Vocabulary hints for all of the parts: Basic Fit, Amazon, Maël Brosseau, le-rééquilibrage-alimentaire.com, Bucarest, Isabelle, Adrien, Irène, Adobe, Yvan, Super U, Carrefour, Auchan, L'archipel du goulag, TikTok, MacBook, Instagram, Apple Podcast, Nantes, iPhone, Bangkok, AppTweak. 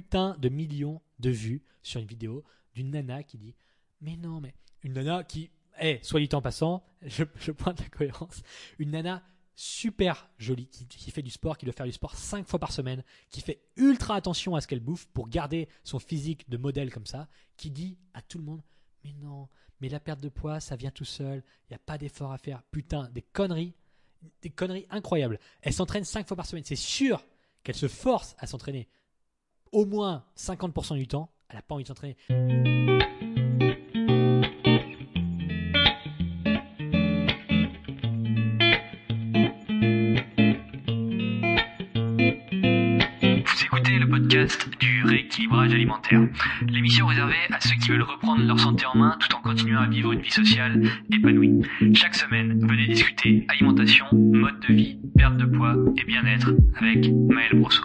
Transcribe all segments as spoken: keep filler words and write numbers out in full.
putain de millions de vues sur une vidéo d'une nana qui dit « Mais non, mais… » Une nana qui… Eh, hey, soit dit en passant, je, je pointe la cohérence. Une nana super jolie qui, qui fait du sport, qui doit faire du sport cinq fois par semaine, qui fait ultra attention à ce qu'elle bouffe pour garder son physique de modèle comme ça, qui dit à tout le monde « Mais non, mais la perte de poids, ça vient tout seul, il n'y a pas d'effort à faire. » Putain, des conneries, des conneries incroyables. Elle s'entraîne cinq fois par semaine. C'est sûr qu'elle se force à s'entraîner au moins cinquante pour cent du temps. Elle n'a pas envie de s'entraîner. Du rééquilibrage alimentaire. L'émission réservée à ceux qui veulent reprendre leur santé en main tout en continuant à vivre une vie sociale épanouie. Chaque semaine, venez discuter alimentation, mode de vie, perte de poids et bien-être avec Maël Brosseau.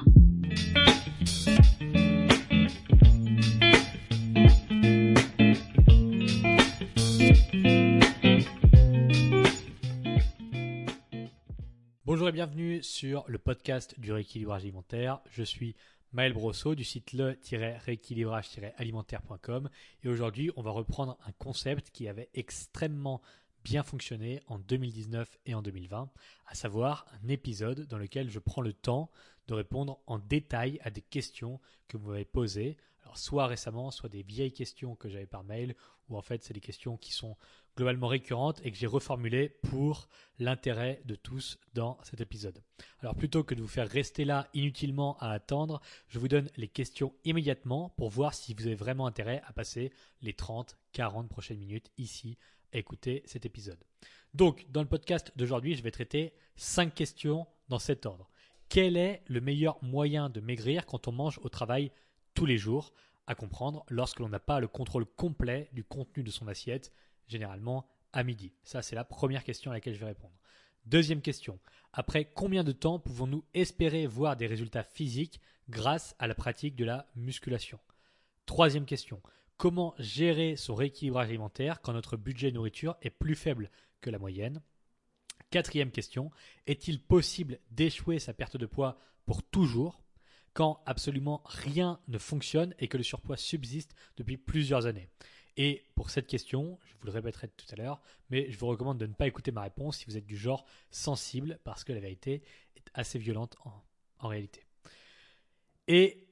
Bonjour et bienvenue sur le podcast du rééquilibrage alimentaire. Je suis Maël Brosseau du site le tiret rééquilibrage tiret alimentaire point com et aujourd'hui on va reprendre un concept qui avait extrêmement bien fonctionné en deux mille dix-neuf et en deux mille vingt, à savoir un épisode dans lequel je prends le temps de répondre en détail à des questions que vous m'avez posées, alors soit récemment, soit des vieilles questions que j'avais par mail, ou en fait c'est des questions qui sont globalement récurrentes et que j'ai reformulées pour l'intérêt de tous dans cet épisode. Alors plutôt que de vous faire rester là inutilement à attendre, je vous donne les questions immédiatement pour voir si vous avez vraiment intérêt à passer les trente à quarante prochaines minutes ici à écouter cet épisode. Donc dans le podcast d'aujourd'hui, je vais traiter cinq questions dans cet ordre. Quel est le meilleur moyen de maigrir quand on mange au travail tous les jours? À comprendre lorsque l'on n'a pas le contrôle complet du contenu de son assiette, généralement à midi. Ça, c'est la première question à laquelle je vais répondre. Deuxième question. Après combien de temps pouvons-nous espérer voir des résultats physiques grâce à la pratique de la musculation? Troisième question. Comment gérer son rééquilibrage alimentaire quand notre budget nourriture est plus faible que la moyenne? Quatrième question, est-il possible d'échouer sa perte de poids pour toujours quand absolument rien ne fonctionne et que le surpoids subsiste depuis plusieurs années? Et pour cette question, je vous le répéterai tout à l'heure, mais je vous recommande de ne pas écouter ma réponse si vous êtes du genre sensible parce que la vérité est assez violente en, en réalité. Et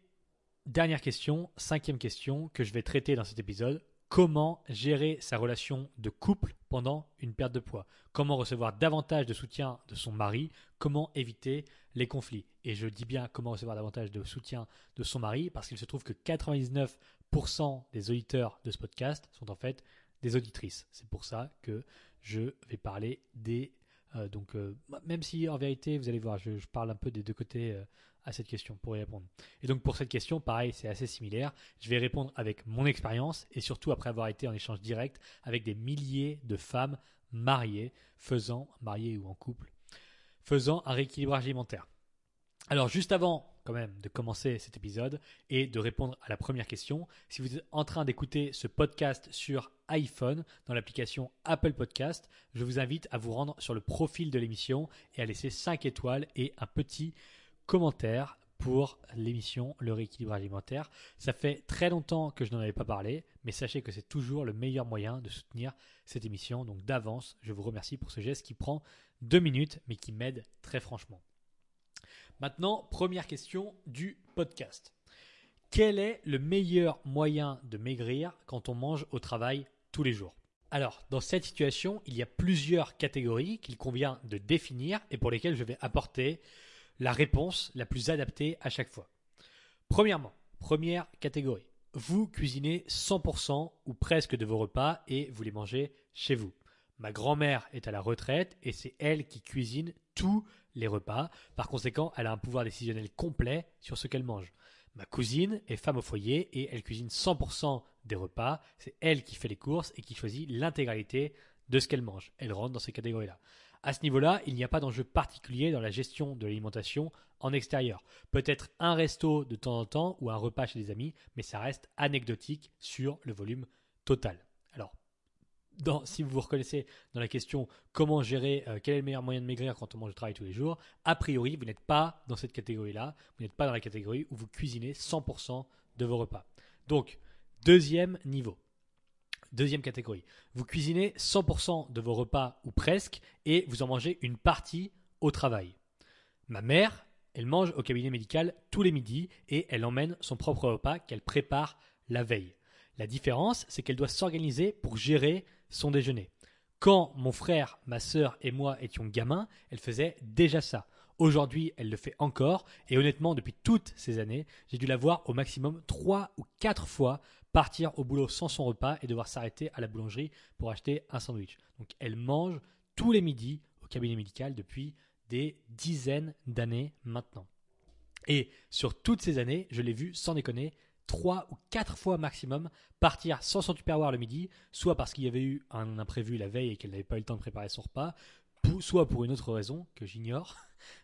dernière question, cinquième question que je vais traiter dans cet épisode. Comment gérer sa relation de couple pendant une perte de poids? Comment recevoir davantage de soutien de son mari? Comment éviter les conflits? Et je dis bien comment recevoir davantage de soutien de son mari parce qu'il se trouve que quatre-vingt-dix-neuf pour cent des auditeurs de ce podcast sont en fait des auditrices. C'est pour ça que je vais parler des… Euh, donc euh, même si en vérité, vous allez voir, je, je parle un peu des deux côtés euh, à cette question pour y répondre. Et donc pour cette question, pareil, c'est assez similaire. Je vais répondre avec mon expérience et surtout après avoir été en échange direct avec des milliers de femmes mariées, faisant, mariées ou en couple, faisant un rééquilibrage alimentaire. Alors juste avant quand même de commencer cet épisode et de répondre à la première question, si vous êtes en train d'écouter ce podcast sur iPhone dans l'application Apple Podcast, je vous invite à vous rendre sur le profil de l'émission et à laisser cinq étoiles et un petit commentaire pour l'émission Le Rééquilibrage Alimentaire. Ça fait très longtemps que je n'en avais pas parlé, mais sachez que c'est toujours le meilleur moyen de soutenir cette émission. Donc d'avance, je vous remercie pour ce geste qui prend deux minutes, mais qui m'aide très franchement. Maintenant, première question du podcast. Quel est le meilleur moyen de maigrir quand on mange au travail tous les jours? Alors, dans cette situation, il y a plusieurs catégories qu'il convient de définir et pour lesquelles je vais apporter la réponse la plus adaptée à chaque fois. Premièrement, première catégorie, vous cuisinez cent pour cent ou presque de vos repas et vous les mangez chez vous. Ma grand-mère est à la retraite et c'est elle qui cuisine tous les repas. Par conséquent, elle a un pouvoir décisionnel complet sur ce qu'elle mange. Ma cousine est femme au foyer et elle cuisine cent pour cent des repas. C'est elle qui fait les courses et qui choisit l'intégralité de ce qu'elle mange. Elle rentre dans ces catégories-là. À ce niveau-là, il n'y a pas d'enjeu particulier dans la gestion de l'alimentation en extérieur. Peut-être un resto de temps en temps ou un repas chez des amis, mais ça reste anecdotique sur le volume total. Alors, dans, si vous vous reconnaissez dans la question comment gérer, euh, quel est le meilleur moyen de maigrir quand on mange du travail tous les jours, a priori, vous n'êtes pas dans cette catégorie-là. Vous n'êtes pas dans la catégorie où vous cuisinez cent pour cent de vos repas. Donc, deuxième niveau. Deuxième catégorie. Vous cuisinez cent pour cent de vos repas ou presque et vous en mangez une partie au travail. Ma mère, elle mange au cabinet médical tous les midis et elle emmène son propre repas qu'elle prépare la veille. La différence, c'est qu'elle doit s'organiser pour gérer son déjeuner. Quand mon frère, ma sœur et moi étions gamins, elle faisait déjà ça. Aujourd'hui, elle le fait encore et honnêtement, depuis toutes ces années, j'ai dû la voir au maximum trois ou quatre fois partir au boulot sans son repas et devoir s'arrêter à la boulangerie pour acheter un sandwich. Donc, elle mange tous les midis au cabinet médical depuis des dizaines d'années maintenant. Et sur toutes ces années, je l'ai vue, sans déconner, trois ou quatre fois maximum partir sans son tupperware le midi, soit parce qu'il y avait eu un imprévu la veille et qu'elle n'avait pas eu le temps de préparer son repas, soit pour une autre raison que j'ignore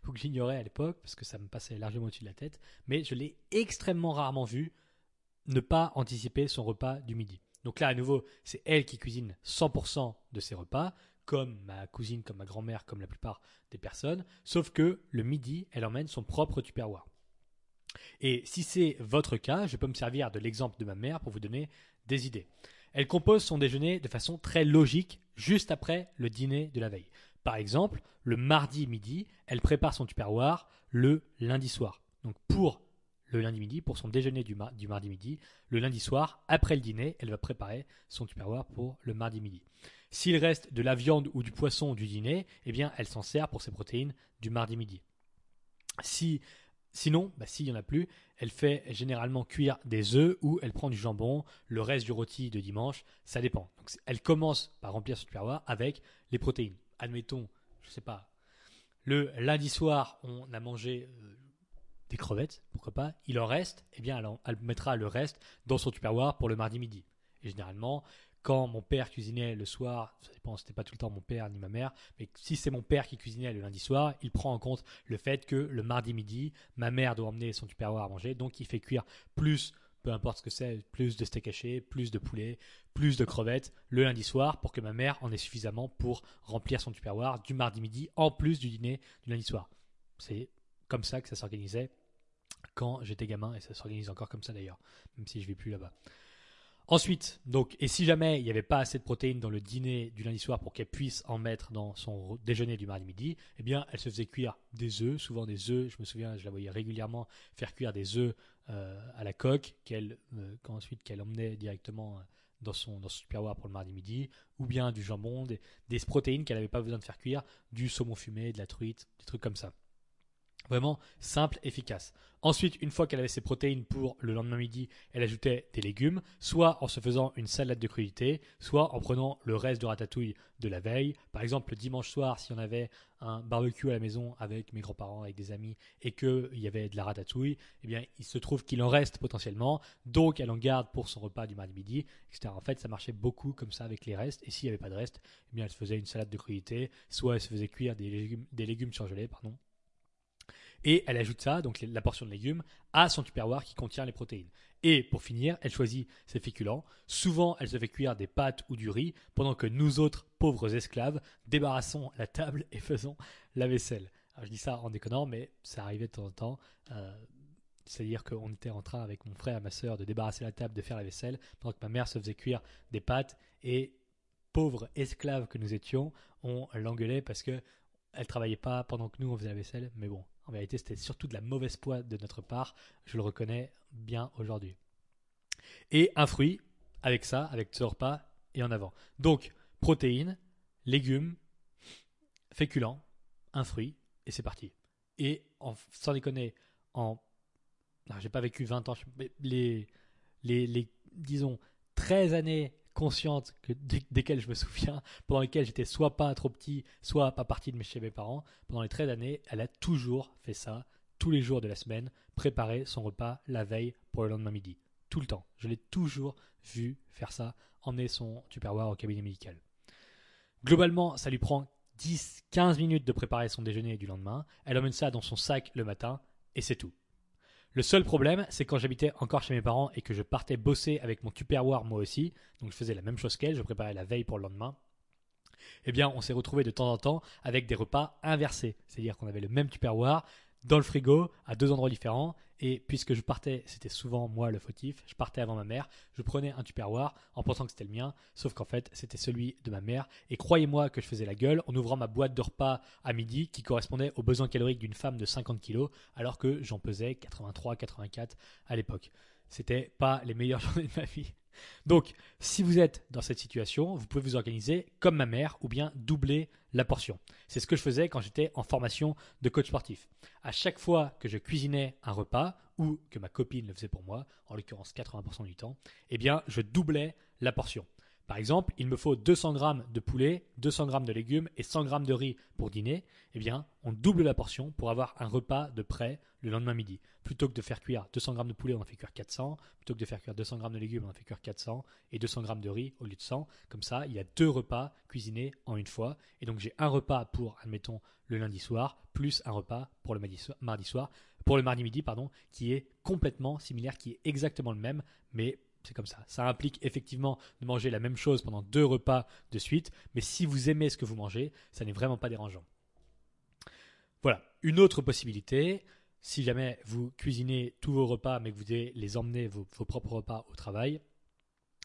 ou que j'ignorais à l'époque parce que ça me passait largement au-dessus de la tête, mais je l'ai extrêmement rarement vue ne pas anticiper son repas du midi. Donc là, à nouveau, c'est elle qui cuisine cent pour cent de ses repas, comme ma cousine, comme ma grand-mère, comme la plupart des personnes, sauf que le midi, elle emmène son propre tupperware. Et si c'est votre cas, je peux me servir de l'exemple de ma mère pour vous donner des idées. Elle compose son déjeuner de façon très logique juste après le dîner de la veille. Par exemple, le mardi midi, elle prépare son tupperware le lundi soir. Donc pour le lundi midi, pour son déjeuner du, mar- du mardi midi, le lundi soir, après le dîner, elle va préparer son tupperware pour le mardi midi. S'il reste de la viande ou du poisson du dîner, eh bien, elle s'en sert pour ses protéines du mardi midi. Si, sinon, bah, s'il n'y en a plus, elle fait généralement cuire des œufs ou elle prend du jambon, le reste du rôti de dimanche, ça dépend. Donc, elle commence par remplir son tupperware avec les protéines. Admettons, je ne sais pas, le lundi soir, on a mangé euh, des crevettes, pourquoi pas, il en reste, eh bien, elle, en, elle mettra le reste dans son tupperware pour le mardi midi. Et généralement, quand mon père cuisinait le soir, ça dépend, c'était pas tout le temps mon père ni ma mère, mais si c'est mon père qui cuisinait le lundi soir, il prend en compte le fait que le mardi midi, ma mère doit emmener son tupperware à manger, donc il fait cuire plus, peu importe ce que c'est, plus de steak haché, plus de poulet, plus de crevettes le lundi soir pour que ma mère en ait suffisamment pour remplir son tupperware du mardi midi en plus du dîner du lundi soir. C'est comme ça que ça s'organisait quand j'étais gamin et ça s'organise encore comme ça d'ailleurs, même si je ne vais plus là-bas. Ensuite, donc, et si jamais il n'y avait pas assez de protéines dans le dîner du lundi soir pour qu'elle puisse en mettre dans son déjeuner du mardi midi, eh bien, elle se faisait cuire des œufs, souvent des œufs. Je me souviens, je la voyais régulièrement faire cuire des œufs euh, à la coque, qu'elle, euh, qu'ensuite qu'elle emmenait directement dans son dans son tupperware pour le mardi midi, ou bien du jambon, des, des protéines qu'elle n'avait pas besoin de faire cuire, du saumon fumé, de la truite, des trucs comme ça. Vraiment simple, efficace. Ensuite, une fois qu'elle avait ses protéines pour le lendemain midi, elle ajoutait des légumes, soit en se faisant une salade de crudités, soit en prenant le reste de ratatouille de la veille. Par exemple, le dimanche soir, si on avait un barbecue à la maison avec mes grands-parents, avec des amis, et qu'il y avait de la ratatouille, eh bien, il se trouve qu'il en reste potentiellement, donc elle en garde pour son repas du mardi midi, et cetera. En fait, ça marchait beaucoup comme ça avec les restes, et s'il n'y avait pas de reste, eh bien, elle se faisait une salade de crudités, soit elle se faisait cuire des légumes, des légumes surgelés, pardon. Et elle ajoute ça, donc la portion de légumes, à son tupperware qui contient les protéines. Et pour finir, elle choisit ses féculents. Souvent, elle se fait cuire des pâtes ou du riz, pendant que nous autres, pauvres esclaves, débarrassons la table et faisons la vaisselle. Alors, je dis ça en déconnant, mais ça arrivait de temps en temps. Euh, c'est-à-dire qu'on était en train, avec mon frère et ma sœur, de débarrasser la table, de faire la vaisselle, pendant que ma mère se faisait cuire des pâtes. Et pauvres esclaves que nous étions, on l'engueulait parce qu'elle ne travaillait pas pendant que nous, on faisait la vaisselle. Mais bon. En vérité, c'était surtout de la mauvaise foi de notre part. Je le reconnais bien aujourd'hui. Et un fruit, avec ça, avec ce repas, et en avant. Donc, protéines, légumes, féculents, un fruit, et c'est parti. Et en, sans déconner, en, non, j'ai pas vécu vingt ans, mais les, les, les, disons, treize années conscientes que, desquelles je me souviens, pendant lesquelles j'étais soit pas trop petit, soit pas parti de chez mes parents, pendant les treize années, elle a toujours fait ça, tous les jours de la semaine, préparer son repas la veille pour le lendemain midi. Tout le temps. Je l'ai toujours vu faire ça, emmener son tupperware au cabinet médical. Globalement, ça lui prend dix à quinze minutes de préparer son déjeuner du lendemain. Elle emmène ça dans son sac le matin et c'est tout. Le seul problème, c'est quand j'habitais encore chez mes parents et que je partais bosser avec mon Tupperware moi aussi, donc je faisais la même chose qu'elle, je préparais la veille pour le lendemain, eh bien on s'est retrouvé de temps en temps avec des repas inversés. C'est-à-dire qu'on avait le même Tupperware dans le frigo à deux endroits différents et puisque je partais, c'était souvent moi le fautif, je partais avant ma mère, je prenais un Tupperware en pensant que c'était le mien, sauf qu'en fait c'était celui de ma mère et croyez-moi que je faisais la gueule en ouvrant ma boîte de repas à midi qui correspondait aux besoins caloriques d'une femme de cinquante kilos alors que j'en pesais quatre-vingt-trois quatre-vingt-quatre à l'époque. C'était pas les meilleures journées de ma vie. Donc, si vous êtes dans cette situation, vous pouvez vous organiser comme ma mère ou bien doubler la portion. C'est ce que je faisais quand j'étais en formation de coach sportif. À chaque fois que je cuisinais un repas ou que ma copine le faisait pour moi, en l'occurrence quatre-vingts pour cent du temps, eh bien, je doublais la portion. Par exemple, il me faut deux cents grammes de poulet, deux cents grammes de légumes et cent grammes de riz pour dîner. Eh bien, on double la portion pour avoir un repas de prêt le lendemain midi. Plutôt que de faire cuire deux cents grammes de poulet, on en fait cuire quatre cents. Plutôt que de faire cuire deux cents grammes de légumes, on en fait cuire quatre cents. Et deux cents grammes de riz au lieu de cent. Comme ça, il y a deux repas cuisinés en une fois. Et donc, j'ai un repas pour, admettons, le lundi soir, plus un repas pour le mardi soir, mardi soir, pour le mardi midi, pardon, qui est complètement similaire, qui est exactement le même, mais c'est comme ça. Ça implique effectivement de manger la même chose pendant deux repas de suite. Mais si vous aimez ce que vous mangez, ça n'est vraiment pas dérangeant. Voilà. Une autre possibilité, si jamais vous cuisinez tous vos repas mais que vous devez les emmener, vos, vos propres repas au travail,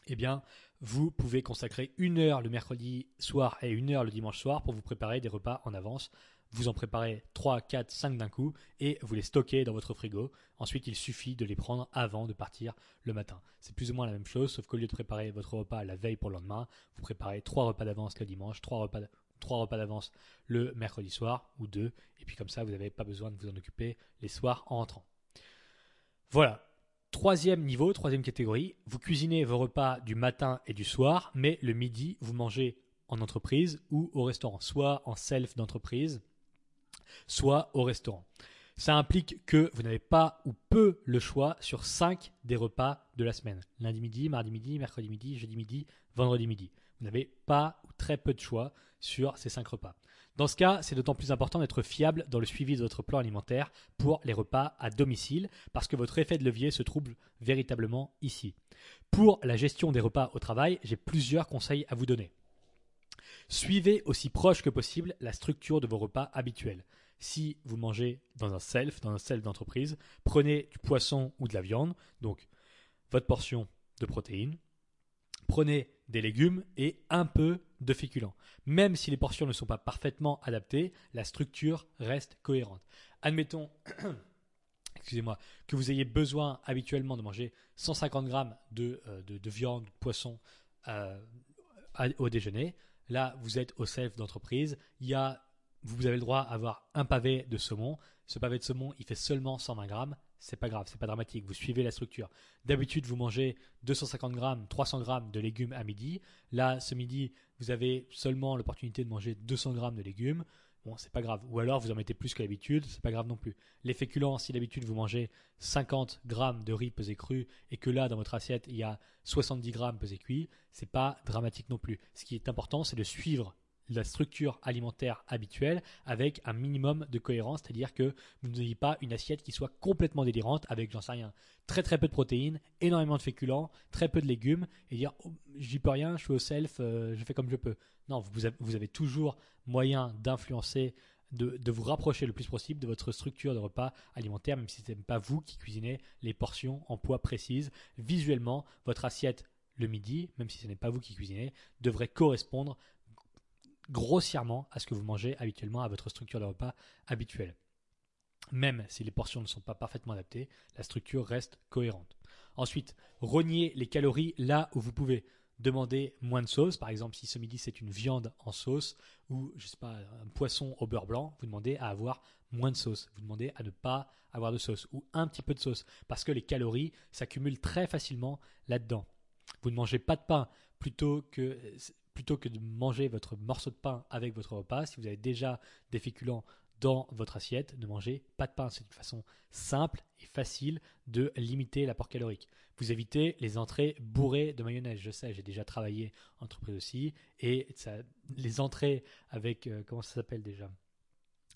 eh bien, vous pouvez consacrer une heure le mercredi soir et une heure le dimanche soir pour vous préparer des repas en avance. Vous en préparez trois, quatre, cinq d'un coup et vous les stockez dans votre frigo. Ensuite, il suffit de les prendre avant de partir le matin. C'est plus ou moins la même chose, sauf qu'au lieu de préparer votre repas la veille pour le lendemain, vous préparez trois repas d'avance le dimanche, trois repas, trois repas d'avance le mercredi soir ou deux. Et puis comme ça, vous n'avez pas besoin de vous en occuper les soirs en rentrant. Voilà. Troisième niveau, troisième catégorie, vous cuisinez vos repas du matin et du soir, mais le midi, vous mangez en entreprise ou au restaurant, soit en self d'entreprise, soit au restaurant. Ça implique que vous n'avez pas ou peu le choix sur cinq des repas de la semaine. Lundi midi, mardi midi, mercredi midi, jeudi midi, vendredi midi. Vous n'avez pas ou très peu de choix sur ces cinq repas. Dans ce cas, c'est d'autant plus important d'être fiable dans le suivi de votre plan alimentaire pour les repas à domicile parce que votre effet de levier se trouble véritablement ici. Pour la gestion des repas au travail, j'ai plusieurs conseils à vous donner. Suivez aussi proche que possible la structure de vos repas habituels. Si vous mangez dans un self, dans un self d'entreprise, prenez du poisson ou de la viande, donc votre portion de protéines, prenez des légumes et un peu de féculents. Même si les portions ne sont pas parfaitement adaptées, la structure reste cohérente. Admettons, excusez-moi, que vous ayez besoin habituellement de manger cent cinquante grammes de, euh, de, de viande, de poisson euh, à, au déjeuner. Là, vous êtes au self d'entreprise, il y a, vous avez le droit à avoir un pavé de saumon. Ce pavé de saumon, il fait seulement cent vingt grammes. C'est pas grave, c'est pas dramatique. Vous suivez la structure. D'habitude, vous mangez deux cent cinquante grammes, trois cents grammes de légumes à midi. Là, ce midi, vous avez seulement l'opportunité de manger deux cents grammes de légumes. Bon, c'est pas grave. Ou alors, vous en mettez plus que l'habitude, c'est pas grave non plus. Les féculents, si d'habitude vous mangez cinquante grammes de riz pesé cru et que là, dans votre assiette, il y a soixante-dix grammes pesé cuit, c'est pas dramatique non plus. Ce qui est important, c'est de suivre la structure alimentaire habituelle avec un minimum de cohérence, c'est-à-dire que vous n'ayez pas une assiette qui soit complètement délirante avec, j'en sais rien, très très peu de protéines, énormément de féculents, très peu de légumes et dire oh, j'y peux rien, je suis au self, euh, je fais comme je peux. Non, vous avez, vous avez toujours moyen d'influencer, de, de vous rapprocher le plus possible de votre structure de repas alimentaire, même si ce n'est pas vous qui cuisinez les portions en poids précises. Visuellement, votre assiette le midi, même si ce n'est pas vous qui cuisinez, devrait correspondre grossièrement à ce que vous mangez habituellement, à votre structure de repas habituelle. Même si les portions ne sont pas parfaitement adaptées, la structure reste cohérente. Ensuite, rognez les calories là où vous pouvez. Demandez moins de sauce. Par exemple, si ce midi c'est une viande en sauce ou je sais pas, un poisson au beurre blanc, vous demandez à avoir moins de sauce. Vous demandez à ne pas avoir de sauce ou un petit peu de sauce parce que les calories s'accumulent très facilement là-dedans. Vous ne mangez pas de pain plutôt que... Plutôt que de manger votre morceau de pain avec votre repas, si vous avez déjà des féculents dans votre assiette, ne mangez pas de pain. C'est une façon simple et facile de limiter l'apport calorique. Vous évitez les entrées bourrées de mayonnaise. Je sais, j'ai déjà travaillé en entreprise aussi et ça, les entrées avec, euh, comment ça s'appelle déjà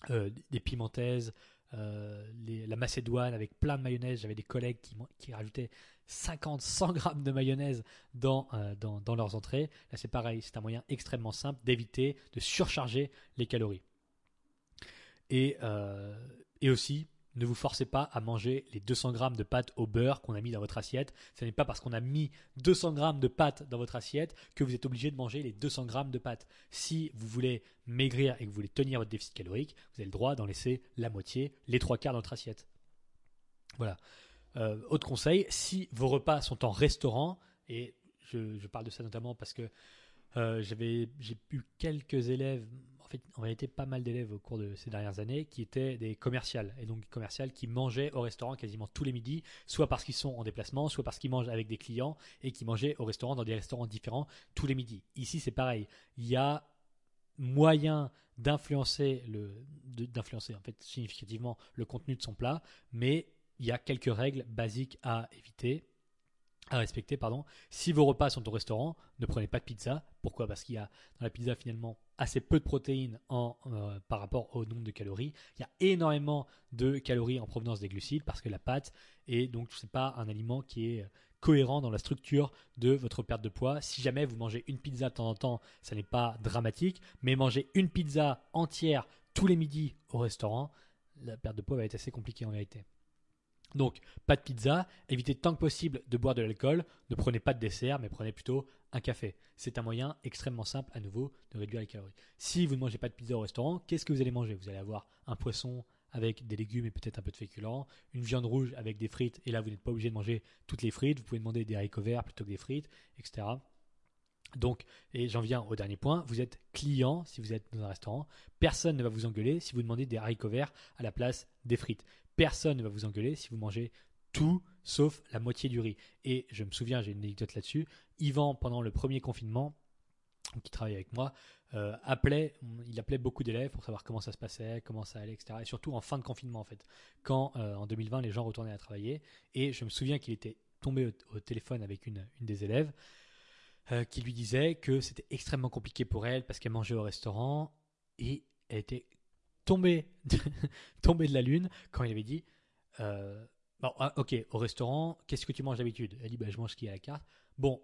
euh, des pimentaises, euh, les, la Macédoine avec plein de mayonnaise. J'avais des collègues qui, qui rajoutaient cinquante à cent grammes de mayonnaise dans, euh, dans, dans leurs entrées. Là, c'est pareil. C'est un moyen extrêmement simple d'éviter de surcharger les calories. Et, euh, et aussi, ne vous forcez pas à manger les deux cents grammes de pâtes au beurre qu'on a mis dans votre assiette. Ce n'est pas parce qu'on a mis deux cents grammes de pâtes dans votre assiette que vous êtes obligé de manger les deux cents grammes de pâtes. Si vous voulez maigrir et que vous voulez tenir votre déficit calorique, vous avez le droit d'en laisser la moitié, les trois quarts dans votre assiette. Voilà. Euh, autre conseil, si vos repas sont en restaurant, et je, je parle de ça notamment parce que euh, j'avais, j'ai eu quelques élèves... En fait, on a été pas mal d'élèves au cours de ces dernières années qui étaient des commerciales, et donc des commerciales qui mangeaient au restaurant quasiment tous les midis, soit parce qu'ils sont en déplacement, soit parce qu'ils mangent avec des clients et qui mangeaient au restaurant dans des restaurants différents tous les midis. Ici, c'est pareil. Il y a moyen d'influencer, le, de, d'influencer en fait significativement le contenu de son plat, mais il y a quelques règles basiques à éviter. à respecter, pardon. Si vos repas sont au restaurant, ne prenez pas de pizza. Pourquoi ? Parce qu'il y a dans la pizza finalement assez peu de protéines en, euh, par rapport au nombre de calories. Il y a énormément de calories en provenance des glucides parce que la pâte est donc, c'est pas un aliment qui est cohérent dans la structure de votre perte de poids. Si jamais vous mangez une pizza de temps en temps, ça n'est pas dramatique, mais manger une pizza entière tous les midis au restaurant, la perte de poids va être assez compliquée en vérité. Donc, pas de pizza, évitez tant que possible de boire de l'alcool, ne prenez pas de dessert, mais prenez plutôt un café. C'est un moyen extrêmement simple, à nouveau, de réduire les calories. Si vous ne mangez pas de pizza au restaurant, qu'est-ce que vous allez manger ? Vous allez avoir un poisson avec des légumes et peut-être un peu de féculents, une viande rouge avec des frites, et là, vous n'êtes pas obligé de manger toutes les frites, vous pouvez demander des haricots verts plutôt que des frites, et cetera. Donc, et j'en viens au dernier point, vous êtes client si vous êtes dans un restaurant, personne ne va vous engueuler si vous demandez des haricots verts à la place des frites. Personne ne va vous engueuler si vous mangez tout sauf la moitié du riz. Et je me souviens, j'ai une anecdote là-dessus. Yvan, pendant le premier confinement, qui travaillait avec moi, euh, appelait, il appelait beaucoup d'élèves pour savoir comment ça se passait, comment ça allait, et cetera. Et surtout en fin de confinement, en fait, quand euh, en deux mille vingt, les gens retournaient à travailler. Et je me souviens qu'il était tombé au, au téléphone avec une, une des élèves euh, qui lui disait que c'était extrêmement compliqué pour elle parce qu'elle mangeait au restaurant et elle était tombé de, tombé de la lune quand il avait dit euh, bon, ah, ok, au restaurant, qu'est-ce que tu manges d'habitude ? Elle dit bah, je mange ce qui est à la carte. Bon,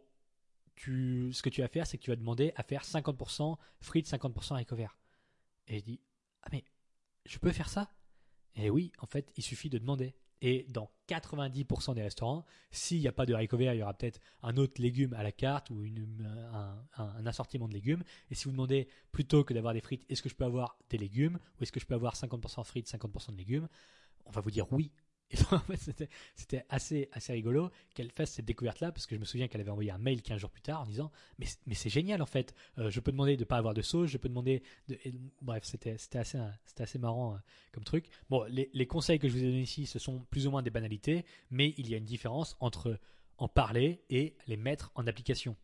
tu, ce que tu vas faire, c'est que tu vas demander à faire cinquante pour cent frites, cinquante pour cent haricots verts. Et je dis ah, mais je peux faire ça ? Et oui, en fait, il suffit de demander. Et dans quatre-vingt-dix pour cent des restaurants, s'il n'y a pas de haricots verts, il y aura peut-être un autre légume à la carte ou une, un, un assortiment de légumes. Et si vous demandez, plutôt que d'avoir des frites, est-ce que je peux avoir des légumes ou est-ce que je peux avoir cinquante pour cent frites, cinquante pour cent de légumes, on va vous dire oui. Et donc, en fait, c'était, c'était assez, assez rigolo qu'elle fasse cette découverte-là parce que je me souviens qu'elle avait envoyé un mail quinze jours plus tard en disant « Mais, mais c'est génial en fait, euh, je peux demander de ne pas avoir de sauce, je peux demander… » de... Bref, c'était, c'était, assez, c'était assez marrant euh, comme truc. Bon, les, les conseils que je vous ai donnés ici, ce sont plus ou moins des banalités, mais il y a une différence entre en parler et les mettre en application.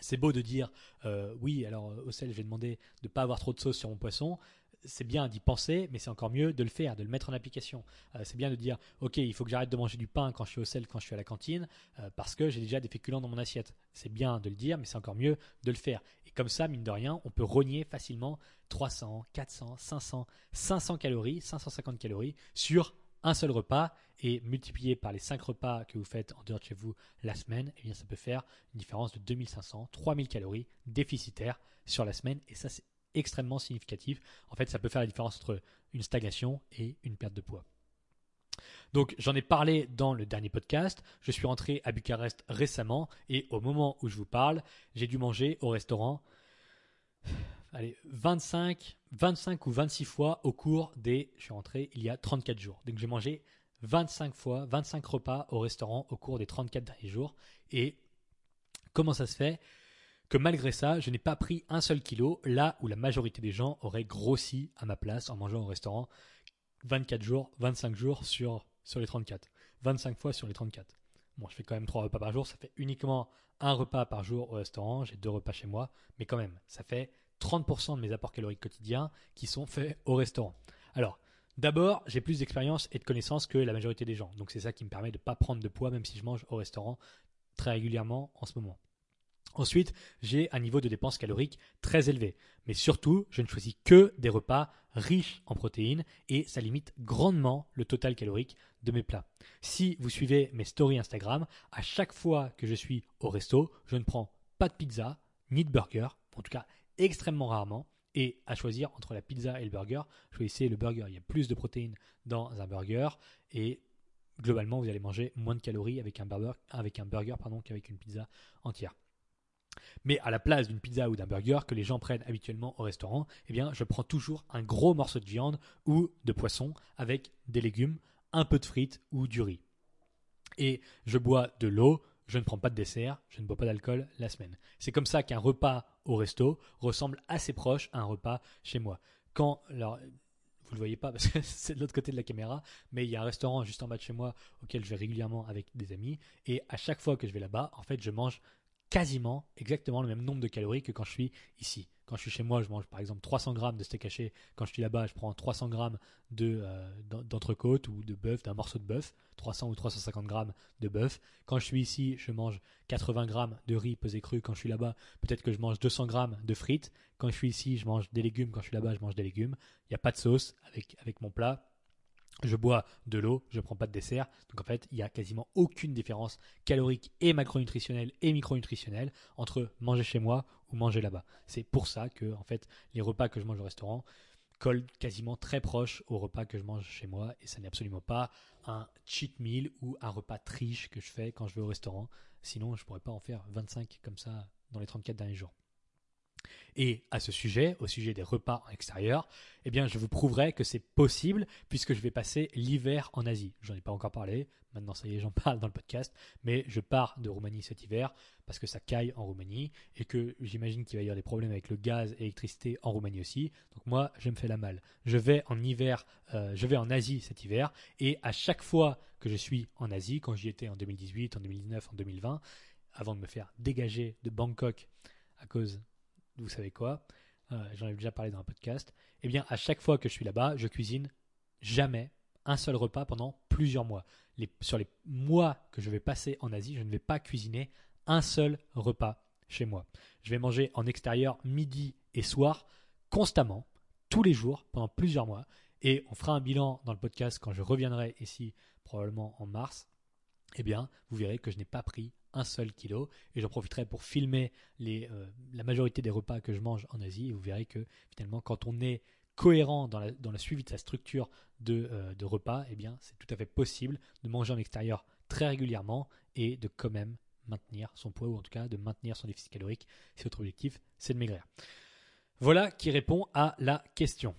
C'est beau de dire euh, « Oui, alors au sel, je vais demander de ne pas avoir trop de sauce sur mon poisson ». C'est bien d'y penser, mais c'est encore mieux de le faire, de le mettre en application. Euh, c'est bien de dire « Ok, il faut que j'arrête de manger du pain quand je suis au sel, quand je suis à la cantine, euh, parce que j'ai déjà des féculents dans mon assiette. » C'est bien de le dire, mais c'est encore mieux de le faire. Et comme ça, mine de rien, on peut rogner facilement trois cents, quatre cents, cinq cents, cinq cents calories, cinq cent cinquante calories sur un seul repas et multiplié par les cinq repas que vous faites en dehors de chez vous la semaine, eh bien, ça peut faire une différence de deux mille cinq cents, trois mille calories déficitaires sur la semaine et ça, c'est extrêmement significatif. En fait, ça peut faire la différence entre une stagnation et une perte de poids. Donc, j'en ai parlé dans le dernier podcast. Je suis rentré à Bucarest récemment et au moment où je vous parle, j'ai dû manger au restaurant allez, vingt-cinq, vingt-cinq ou vingt-six fois au cours des… Je suis rentré il y a trente-quatre jours. Donc, j'ai mangé vingt-cinq fois, vingt-cinq repas au restaurant au cours des trente-quatre derniers jours. Et comment ça se fait ? Que malgré ça, je n'ai pas pris un seul kilo là où la majorité des gens auraient grossi à ma place en mangeant au restaurant vingt-quatre jours, vingt-cinq jours sur, sur les trente-quatre. vingt-cinq fois sur les trente-quatre. Bon, je fais quand même trois repas par jour. Ça fait uniquement un repas par jour au restaurant. J'ai deux repas chez moi. Mais quand même, ça fait trente pour cent de mes apports caloriques quotidiens qui sont faits au restaurant. Alors, d'abord, j'ai plus d'expérience et de connaissances que la majorité des gens. Donc, c'est ça qui me permet de ne pas prendre de poids même si je mange au restaurant très régulièrement en ce moment. Ensuite, j'ai un niveau de dépenses caloriques très élevé. Mais surtout, je ne choisis que des repas riches en protéines et ça limite grandement le total calorique de mes plats. Si vous suivez mes stories Instagram, à chaque fois que je suis au resto, je ne prends pas de pizza ni de burger, en tout cas extrêmement rarement. Et à choisir entre la pizza et le burger, choisissez le burger. Il y a plus de protéines dans un burger et globalement, vous allez manger moins de calories avec un burger, avec un burger pardon, qu'avec une pizza entière. Mais à la place d'une pizza ou d'un burger que les gens prennent habituellement au restaurant, eh bien, je prends toujours un gros morceau de viande ou de poisson avec des légumes, un peu de frites ou du riz. Et je bois de l'eau, je ne prends pas de dessert, je ne bois pas d'alcool la semaine. C'est comme ça qu'un repas au resto ressemble assez proche à un repas chez moi. Quand, alors, vous ne le voyez pas parce que c'est de l'autre côté de la caméra, mais il y a un restaurant juste en bas de chez moi auquel je vais régulièrement avec des amis et à chaque fois que je vais là-bas, en fait, je mange quasiment exactement le même nombre de calories que quand je suis ici. Quand je suis chez moi, je mange par exemple trois cents grammes de steak haché. Quand je suis là-bas, je prends trois cents grammes de, euh, d'entrecôte ou de bœuf, d'un morceau de bœuf, trois cents ou trois cent cinquante grammes de bœuf. Quand je suis ici, je mange quatre-vingts grammes de riz pesé cru. Quand je suis là-bas, peut-être que je mange deux cents grammes de frites. Quand je suis ici, je mange des légumes. Quand je suis là-bas, je mange des légumes. Il n'y a pas de sauce avec, avec mon plat. Je bois de l'eau, je ne prends pas de dessert. Donc en fait, il n'y a quasiment aucune différence calorique et macronutritionnelle et micronutritionnelle entre manger chez moi ou manger là-bas. C'est pour ça que en fait, les repas que je mange au restaurant collent quasiment très proche aux repas que je mange chez moi. Et ça n'est absolument pas un cheat meal ou un repas triche que je fais quand je vais au restaurant. Sinon, je ne pourrais pas en faire vingt-cinq comme ça dans les trente-quatre derniers jours. Et à ce sujet, au sujet des repas en extérieur, eh bien je vous prouverai que c'est possible puisque je vais passer l'hiver en Asie. J'en ai pas encore parlé, maintenant ça y est, j'en parle dans le podcast, mais je pars de Roumanie cet hiver parce que ça caille en Roumanie et que j'imagine qu'il va y avoir des problèmes avec le gaz et l'électricité en Roumanie aussi. Donc moi, je me fais la malle. Je vais en hiver, euh, je vais en Asie cet hiver et à chaque fois que je suis en Asie, quand j'y étais en deux mille dix-huit, en deux mille dix-neuf, en deux mille vingt, avant de me faire dégager de Bangkok à cause... vous savez quoi, euh, j'en ai déjà parlé dans un podcast, eh bien à chaque fois que je suis là-bas, je cuisine jamais un seul repas pendant plusieurs mois. Les, sur les mois que je vais passer en Asie, je ne vais pas cuisiner un seul repas chez moi. Je vais manger en extérieur midi et soir constamment, tous les jours, pendant plusieurs mois. Et on fera un bilan dans le podcast quand je reviendrai ici, probablement en mars. Eh bien, vous verrez que je n'ai pas pris un seul kilo et j'en profiterai pour filmer les, euh, la majorité des repas que je mange en Asie et vous verrez que finalement quand on est cohérent dans, la, dans le suivi de sa structure de, euh, de repas, eh bien c'est tout à fait possible de manger en extérieur très régulièrement et de quand même maintenir son poids ou en tout cas de maintenir son déficit calorique si votre objectif c'est de maigrir. Voilà qui répond à la question.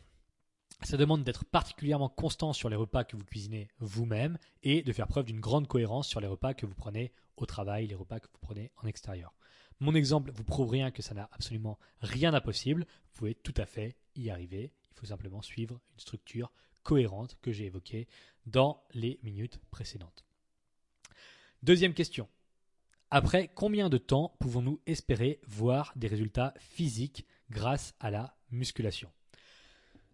Ça demande d'être particulièrement constant sur les repas que vous cuisinez vous-même et de faire preuve d'une grande cohérence sur les repas que vous prenez au travail, les repas que vous prenez en extérieur. Mon exemple vous prouve rien que ça n'a absolument rien d'impossible. Vous pouvez tout à fait y arriver. Il faut simplement suivre une structure cohérente que j'ai évoquée dans les minutes précédentes. Deuxième question. Après combien de temps pouvons-nous espérer voir des résultats physiques grâce à la musculation ?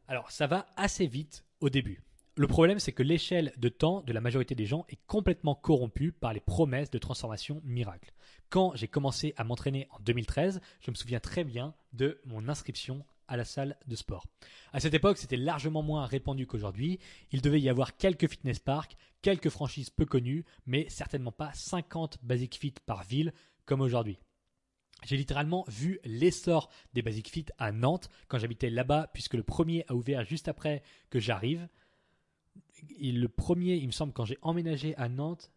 Alors, ça va assez vite au début. Le problème, c'est que l'échelle de temps de la majorité des gens est complètement corrompue par les promesses de transformation miracle. Quand j'ai commencé à m'entraîner en deux mille treize, je me souviens très bien de mon inscription à la salle de sport. À cette époque, c'était largement moins répandu qu'aujourd'hui. Il devait y avoir quelques fitness parks, quelques franchises peu connues, mais certainement pas cinquante Basic Fit par ville comme aujourd'hui. J'ai littéralement vu l'essor des Basic Fit à Nantes quand j'habitais là-bas puisque le premier a ouvert juste après que j'arrive. Et le premier, il me semble, quand j'ai emménagé à Nantes,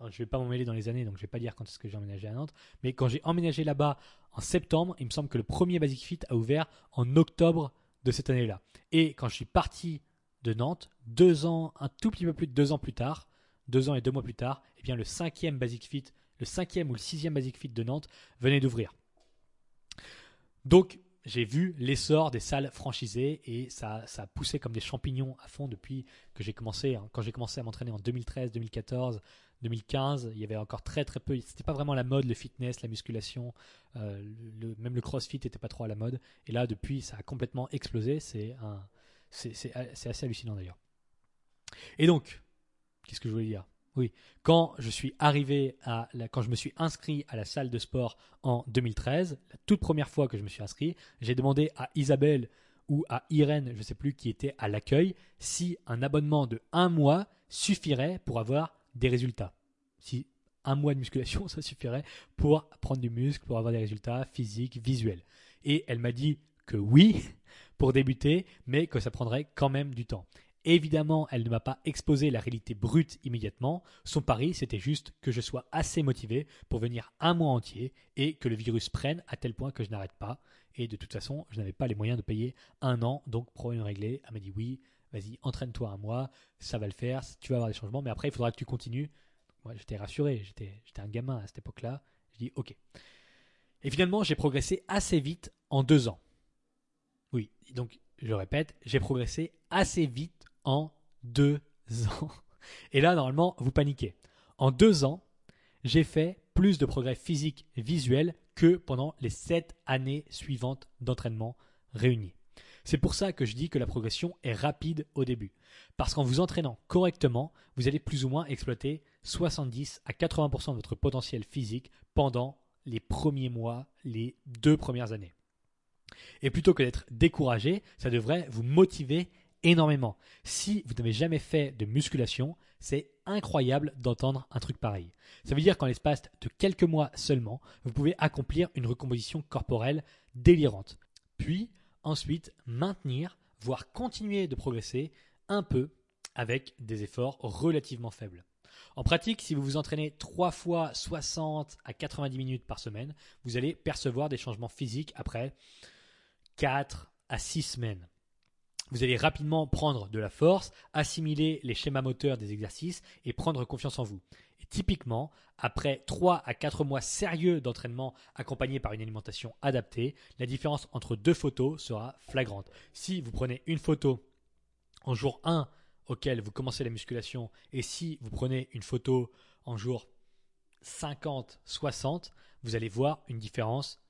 je ne vais pas m'emmêler dans les années donc je ne vais pas dire quand est-ce que j'ai emménagé à Nantes, mais quand j'ai emménagé là-bas en septembre, il me semble que le premier Basic Fit a ouvert en octobre de cette année-là. Et quand je suis parti de Nantes, deux ans, un tout petit peu plus de deux ans plus tard, deux ans et deux mois plus tard, eh bien le cinquième Basic Fit Le cinquième ou le sixième Basic Fit de Nantes venait d'ouvrir. Donc, j'ai vu l'essor des salles franchisées et ça, ça a poussé comme des champignons à fond depuis que j'ai commencé. Hein. Quand j'ai commencé à m'entraîner en deux mille treize, deux mille quatorze, deux mille quinze, il y avait encore très très peu. C'était pas vraiment la mode, le fitness, la musculation, euh, le, même le crossfit n'était pas trop à la mode. Et là, depuis, ça a complètement explosé. C'est, un, c'est, c'est, c'est assez hallucinant d'ailleurs. Et donc, qu'est-ce que je voulais dire ? Oui, quand je suis arrivé à la, quand je me suis inscrit à la salle de sport en deux mille treize, la toute première fois que je me suis inscrit, j'ai demandé à Isabelle ou à Irène, je ne sais plus qui était à l'accueil, si un abonnement de un mois suffirait pour avoir des résultats. Si un mois de musculation, ça suffirait pour prendre du muscle, pour avoir des résultats physiques, visuels. Et elle m'a dit que oui, pour débuter, mais que ça prendrait quand même du temps. Évidemment, elle ne m'a pas exposé la réalité brute immédiatement. Son pari, c'était juste que je sois assez motivé pour venir un mois entier et que le virus prenne à tel point que je n'arrête pas. Et de toute façon, je n'avais pas les moyens de payer un an, donc problème réglé. Elle m'a dit oui, vas-y, entraîne-toi un mois, ça va le faire, tu vas avoir des changements, mais après, il faudra que tu continues. Moi, j'étais rassuré, j'étais, j'étais un gamin à cette époque-là. Je dis ok. Et finalement, j'ai progressé assez vite en deux ans. Oui, donc je répète, j'ai progressé assez vite en deux ans. Et là, normalement, vous paniquez. En deux ans, j'ai fait plus de progrès physique et visuel que pendant les sept années suivantes d'entraînement réunies. C'est pour ça que je dis que la progression est rapide au début. Parce qu'en vous entraînant correctement, vous allez plus ou moins exploiter soixante-dix à quatre-vingts pour cent de votre potentiel physique pendant les premiers mois, les deux premières années. Et plutôt que d'être découragé, ça devrait vous motiver énormément. Si vous n'avez jamais fait de musculation, c'est incroyable d'entendre un truc pareil. Ça veut dire qu'en l'espace de quelques mois seulement, vous pouvez accomplir une recomposition corporelle délirante. Puis ensuite, maintenir, voire continuer de progresser un peu avec des efforts relativement faibles. En pratique, si vous vous entraînez trois fois soixante à quatre-vingt-dix minutes par semaine, vous allez percevoir des changements physiques après quatre à six semaines. Vous allez rapidement prendre de la force, assimiler les schémas moteurs des exercices et prendre confiance en vous. Et typiquement, après trois à quatre mois sérieux d'entraînement accompagné par une alimentation adaptée, la différence entre deux photos sera flagrante. Si vous prenez une photo en jour un auquel vous commencez la musculation et si vous prenez une photo en jour cinquante, soixante, vous allez voir une différence.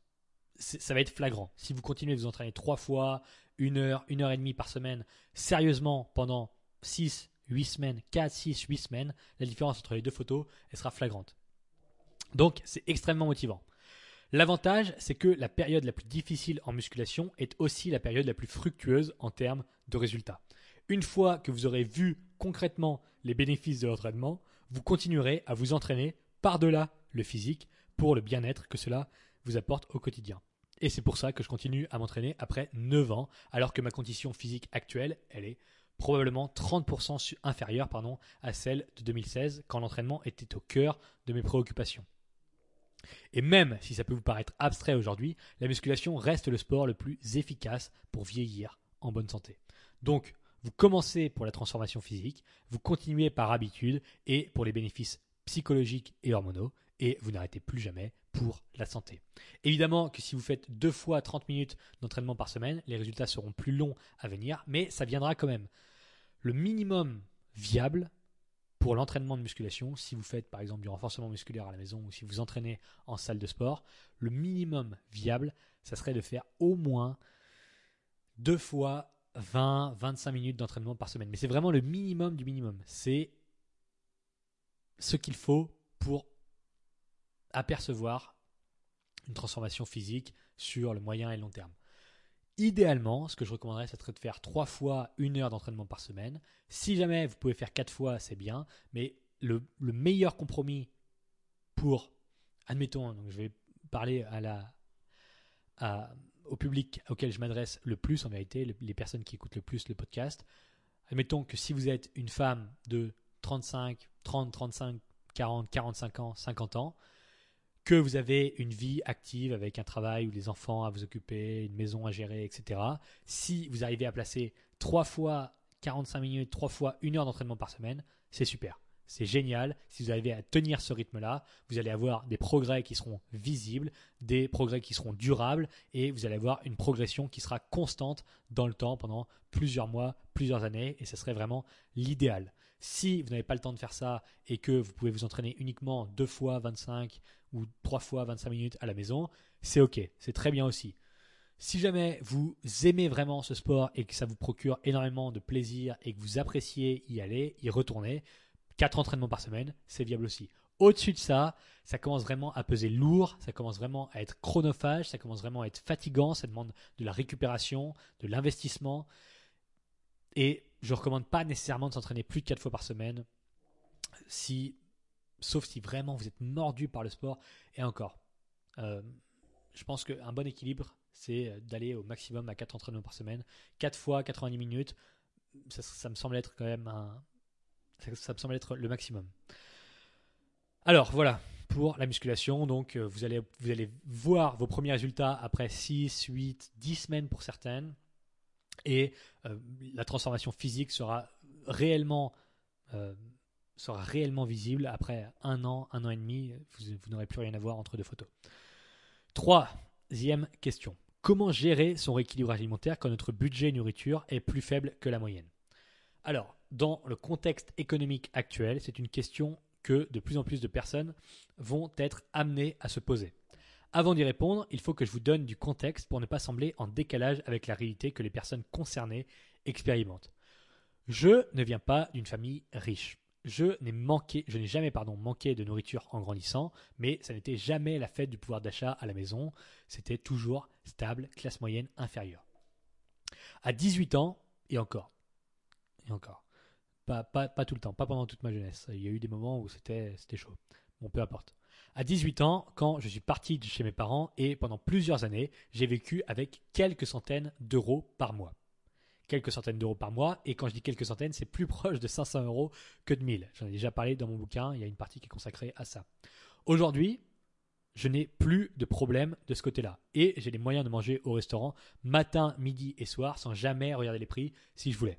Ça va être flagrant. Si vous continuez de vous entraîner trois fois, une heure, une heure et demie par semaine, sérieusement pendant six, huit semaines, quatre, six, huit semaines, la différence entre les deux photos, elle sera flagrante. Donc, c'est extrêmement motivant. L'avantage, c'est que la période la plus difficile en musculation est aussi la période la plus fructueuse en termes de résultats. Une fois que vous aurez vu concrètement les bénéfices de l'entraînement, vous continuerez à vous entraîner par-delà le physique pour le bien-être que cela vous apporte au quotidien. Et c'est pour ça que je continue à m'entraîner après neuf ans, alors que ma condition physique actuelle, elle est probablement trente pour cent inférieure pardon, à celle de deux mille seize, quand l'entraînement était au cœur de mes préoccupations. Et même si ça peut vous paraître abstrait aujourd'hui, la musculation reste le sport le plus efficace pour vieillir en bonne santé. Donc, vous commencez pour la transformation physique, vous continuez par habitude et pour les bénéfices psychologiques et hormonaux, et vous n'arrêtez plus jamais pour la santé. Évidemment que si vous faites deux fois trente minutes d'entraînement par semaine, les résultats seront plus longs à venir, mais ça viendra quand même. Le minimum viable pour l'entraînement de musculation, si vous faites par exemple du renforcement musculaire à la maison ou si vous entraînez en salle de sport, le minimum viable, ça serait de faire au moins deux fois vingt à vingt-cinq minutes d'entraînement par semaine. Mais c'est vraiment le minimum du minimum. C'est ce qu'il faut pour apercevoir une transformation physique sur le moyen et long terme. Idéalement, ce que je recommanderais, ce serait de faire trois fois une heure d'entraînement par semaine. Si jamais vous pouvez faire quatre fois, c'est bien, mais le, le meilleur compromis pour, admettons, donc je vais parler à la, à, au public auquel je m'adresse le plus en vérité, le, les personnes qui écoutent le plus le podcast. Admettons que si vous êtes une femme de trente-cinq, trente, trente-cinq, quarante, quarante-cinq ans, cinquante ans, que vous avez une vie active avec un travail ou des enfants à vous occuper, une maison à gérer, et cetera. Si vous arrivez à placer trois fois quarante-cinq minutes, trois fois une heure d'entraînement par semaine, c'est super. C'est génial. Si vous arrivez à tenir ce rythme-là, vous allez avoir des progrès qui seront visibles, des progrès qui seront durables et vous allez avoir une progression qui sera constante dans le temps pendant plusieurs mois, plusieurs années et ce serait vraiment l'idéal. Si vous n'avez pas le temps de faire ça et que vous pouvez vous entraîner uniquement deux fois vingt-cinq ou trois fois vingt-cinq minutes à la maison, c'est ok, c'est très bien aussi. Si jamais vous aimez vraiment ce sport et que ça vous procure énormément de plaisir et que vous appréciez y aller, y retourner, quatre entraînements par semaine, c'est viable aussi. Au-dessus de ça, ça commence vraiment à peser lourd, ça commence vraiment à être chronophage, ça commence vraiment à être fatigant, ça demande de la récupération, de l'investissement. Et je ne recommande pas nécessairement de s'entraîner plus de quatre fois par semaine, si, sauf si vraiment vous êtes mordu par le sport. Et encore, euh, je pense qu'un bon équilibre, c'est d'aller au maximum à quatre entraînements par semaine, quatre fois quatre-vingt-dix minutes, ça, ça me semble être quand même un, ça, ça me semble être le maximum. Alors voilà, pour la musculation, donc euh, vous allez, vous allez voir vos premiers résultats après six, huit, dix semaines pour certaines, et euh, la transformation physique sera réellement, euh, sera réellement visible après un an, un an et demi, vous, vous n'aurez plus rien à voir entre deux photos. Troisième question, comment gérer son rééquilibrage alimentaire quand notre budget nourriture est plus faible que la moyenne? Alors, dans le contexte économique actuel, c'est une question que de plus en plus de personnes vont être amenées à se poser. Avant d'y répondre, il faut que je vous donne du contexte pour ne pas sembler en décalage avec la réalité que les personnes concernées expérimentent. Je ne viens pas d'une famille riche. Je n'ai manqué, je n'ai jamais pardon, manqué de nourriture en grandissant, mais ça n'était jamais la fête du pouvoir d'achat à la maison. C'était toujours stable, classe moyenne inférieure. À dix-huit ans, et encore, et encore, Pas, pas, pas tout le temps, pas pendant toute ma jeunesse. Il y a eu des moments où c'était, c'était chaud. Bon, peu importe. À dix-huit ans, quand je suis parti de chez mes parents et pendant plusieurs années, j'ai vécu avec quelques centaines d'euros par mois. Quelques centaines d'euros par mois. Et quand je dis quelques centaines, c'est plus proche de cinq cents euros que de mille. J'en ai déjà parlé dans mon bouquin. Il y a une partie qui est consacrée à ça. Aujourd'hui, je n'ai plus de problème de ce côté-là. Et j'ai les moyens de manger au restaurant matin, midi et soir sans jamais regarder les prix si je voulais.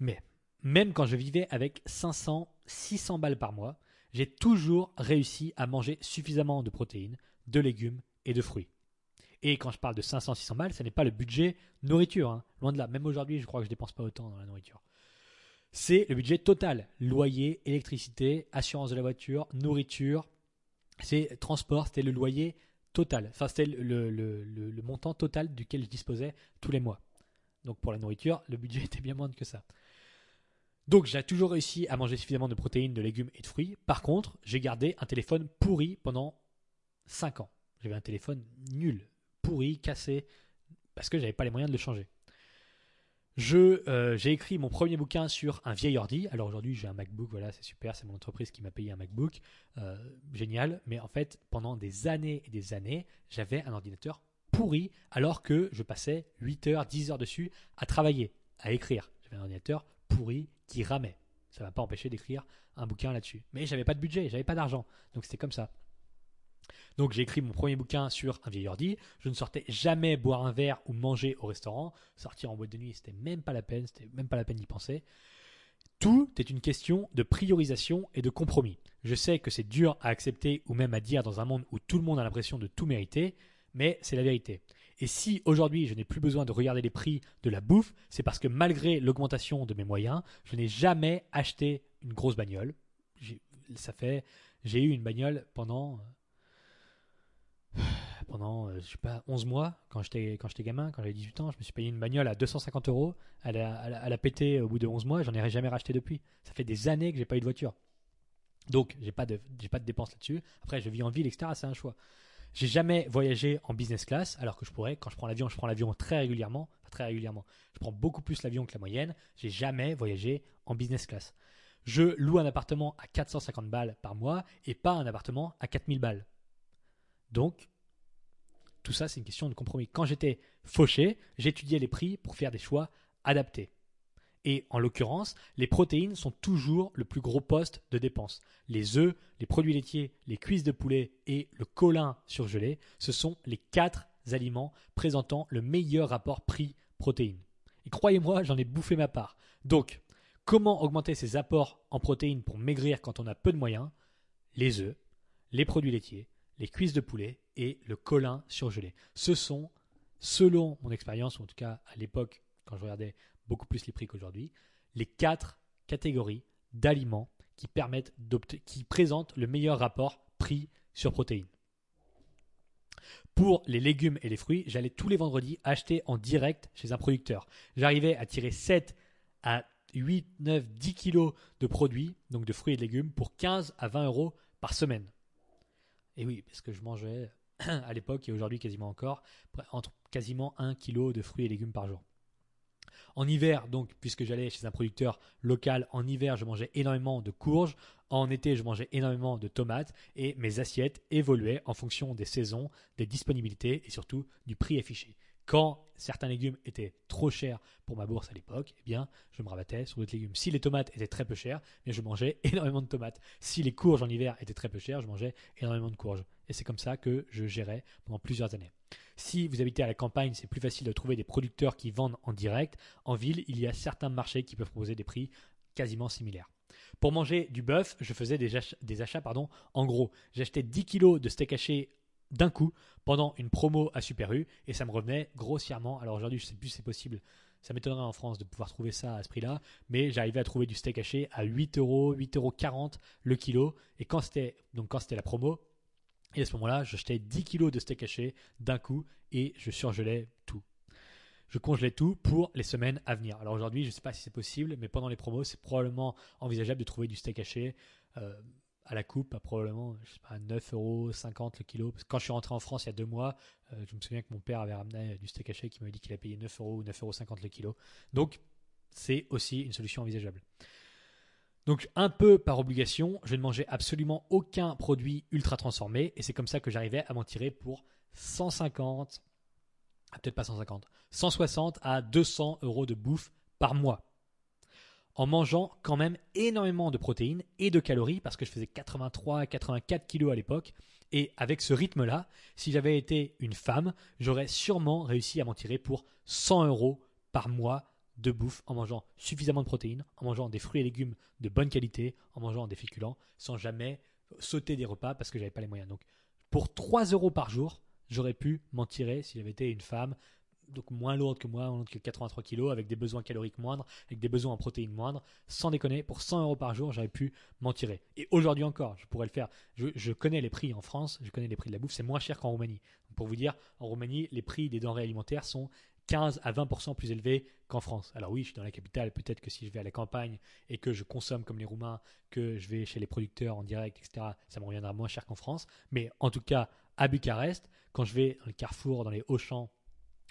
Mais même quand je vivais avec cinq cents, six cents balles par mois, j'ai toujours réussi à manger suffisamment de protéines, de légumes et de fruits. Et quand je parle de cinq cents, six cents balles, ce n'est pas le budget nourriture, hein. Loin de là. Même aujourd'hui, je crois que je ne dépense pas autant dans la nourriture. C'est le budget total. Loyer, électricité, assurance de la voiture, nourriture, c'est transport, c'était le loyer total. Enfin, c'était le, le, le, le montant total duquel je disposais tous les mois. Donc pour la nourriture, le budget était bien moindre que ça. Donc, j'ai toujours réussi à manger suffisamment de protéines, de légumes et de fruits. Par contre, j'ai gardé un téléphone pourri pendant cinq ans. J'avais un téléphone nul, pourri, cassé, parce que je n'avais pas les moyens de le changer. Je, euh, j'ai écrit mon premier bouquin sur un vieil ordi. Alors aujourd'hui, j'ai un MacBook, voilà, c'est super, c'est mon entreprise qui m'a payé un MacBook. Euh, génial, mais en fait, pendant des années et des années, j'avais un ordinateur pourri alors que je passais huit heures, dix heures dessus à travailler, à écrire. J'avais un ordinateur pourri qui ramait. Ça ne m'a pas empêché d'écrire un bouquin là-dessus. Mais j'avais pas de budget, j'avais pas d'argent. Donc c'était comme ça. Donc j'ai écrit mon premier bouquin sur un vieil ordi. Je ne sortais jamais boire un verre ou manger au restaurant. Sortir en boîte de nuit, c'était même pas la peine, c'était même pas la peine d'y penser. Tout est une question de priorisation et de compromis. Je sais que c'est dur à accepter ou même à dire dans un monde où tout le monde a l'impression de tout mériter, mais c'est la vérité. Et si aujourd'hui, je n'ai plus besoin de regarder les prix de la bouffe, c'est parce que malgré l'augmentation de mes moyens, je n'ai jamais acheté une grosse bagnole. J'ai, ça fait, j'ai eu une bagnole pendant, pendant je sais pas, onze mois, quand j'étais, quand j'étais gamin, quand j'avais dix-huit ans. Je me suis payé une bagnole à deux cent cinquante euros. Elle a, elle a, elle a pété au bout de onze mois. J'en ai jamais racheté depuis. Ça fait des années que j'ai pas eu de voiture. Donc, j'ai pas de, j'ai pas de dépenses là-dessus. Après, je vis en ville, et cetera. C'est un choix. J'ai jamais voyagé en business class alors que je pourrais. Quand je prends l'avion, je prends l'avion très régulièrement. Enfin, très régulièrement. Je prends beaucoup plus l'avion que la moyenne. J'ai jamais voyagé en business class. Je loue un appartement à quatre cent cinquante balles par mois et pas un appartement à quatre mille balles. Donc, tout ça, c'est une question de compromis. Quand j'étais fauché, j'étudiais les prix pour faire des choix adaptés. Et en l'occurrence, les protéines sont toujours le plus gros poste de dépense. Les œufs, les produits laitiers, les cuisses de poulet et le colin surgelé, ce sont les quatre aliments présentant le meilleur rapport prix-protéines. Et croyez-moi, j'en ai bouffé ma part. Donc, comment augmenter ses apports en protéines pour maigrir quand on a peu de moyens? Les œufs, les produits laitiers, les cuisses de poulet et le colin surgelé. Ce sont, selon mon expérience, ou en tout cas à l'époque quand je regardais beaucoup plus les prix qu'aujourd'hui, les quatre catégories d'aliments qui permettent d'opter, qui présentent le meilleur rapport prix sur protéines. Pour les légumes et les fruits, j'allais tous les vendredis acheter en direct chez un producteur. J'arrivais à tirer sept à huit, neuf, dix kilos de produits, donc de fruits et de légumes, pour quinze à vingt euros par semaine. Et oui, parce que je mangeais à l'époque et aujourd'hui quasiment encore, entre quasiment un kilo de fruits et légumes par jour. En hiver, donc, puisque j'allais chez un producteur local, en hiver, je mangeais énormément de courges. En été, je mangeais énormément de tomates et mes assiettes évoluaient en fonction des saisons, des disponibilités et surtout du prix affiché. Quand certains légumes étaient trop chers pour ma bourse à l'époque, eh bien, je me rabattais sur d'autres légumes. Si les tomates étaient très peu chères, eh bien, je mangeais énormément de tomates. Si les courges en hiver étaient très peu chères, je mangeais énormément de courges. Et c'est comme ça que je gérais pendant plusieurs années. Si vous habitez à la campagne, c'est plus facile de trouver des producteurs qui vendent en direct. En ville, il y a certains marchés qui peuvent proposer des prix quasiment similaires. Pour manger du bœuf, je faisais des achats, des achats pardon, en gros. J'achetais dix kilos de steak haché d'un coup pendant une promo à Super U et ça me revenait grossièrement. Alors aujourd'hui, je ne sais plus si c'est possible. Ça m'étonnerait en France de pouvoir trouver ça à ce prix-là, mais j'arrivais à trouver du steak haché à huit euros, huit euros quarante le kilo. Et quand c'était, donc quand c'était la promo, et à ce moment-là, j'achetais dix kilos de steak haché d'un coup et je surgelais tout. Je congelais tout pour les semaines à venir. Alors aujourd'hui, je ne sais pas si c'est possible, mais pendant les promos, c'est probablement envisageable de trouver du steak haché euh, à la coupe à probablement je sais pas, neuf euros cinquante le kilo. Parce que quand je suis rentré en France il y a deux mois, euh, je me souviens que mon père avait ramené du steak haché qui m'avait dit qu'il a payé neuf euros ou neuf euros cinquante le kilo. Donc, c'est aussi une solution envisageable. Donc, un peu par obligation, je ne mangeais absolument aucun produit ultra transformé et c'est comme ça que j'arrivais à m'en tirer pour cent cinquante peut-être pas cent cinquante, cent soixante à deux cents euros de bouffe par mois. En mangeant quand même énormément de protéines et de calories parce que je faisais quatre-vingt-trois à quatre-vingt-quatre kilos à l'époque. Et avec ce rythme-là, si j'avais été une femme, j'aurais sûrement réussi à m'en tirer pour cent euros par mois de bouffe en mangeant suffisamment de protéines, en mangeant des fruits et légumes de bonne qualité, en mangeant des féculents sans jamais sauter des repas parce que je n'avais pas les moyens. Donc pour trois euros par jour, j'aurais pu m'en tirer si j'avais été une femme, donc moins lourde que moi, moins lourde que quatre-vingt-trois kilos, avec des besoins caloriques moindres, avec des besoins en protéines moindres. Sans déconner, pour cent euros par jour, j'aurais pu m'en tirer. Et aujourd'hui encore, je pourrais le faire. Je, je connais les prix en France, je connais les prix de la bouffe, c'est moins cher qu'en Roumanie. Donc pour vous dire, en Roumanie, les prix des denrées alimentaires sont quinze à vingt pour cent plus élevés qu'en France. Alors oui, je suis dans la capitale, peut-être que si je vais à la campagne et que je consomme comme les Roumains, que je vais chez les producteurs en direct, et cetera, ça me reviendra moins cher qu'en France. Mais en tout cas, à Bucarest, quand je vais dans les Carrefour, dans les Auchan,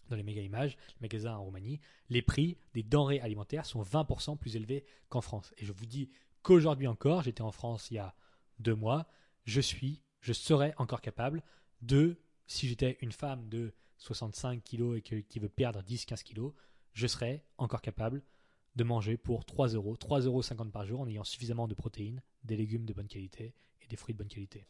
dans les méga images, les magasins en Roumanie, les prix des denrées alimentaires sont vingt pour cent plus élevés qu'en France. Et je vous dis qu'aujourd'hui encore, j'étais en France il y a deux mois, je suis, je serais encore capable de, si j'étais une femme de soixante-cinq kilos et que, qui veut perdre dix à quinze kilos, je serais encore capable de manger pour trois euros, trois euros cinquante par jour en ayant suffisamment de protéines, des légumes de bonne qualité et des fruits de bonne qualité.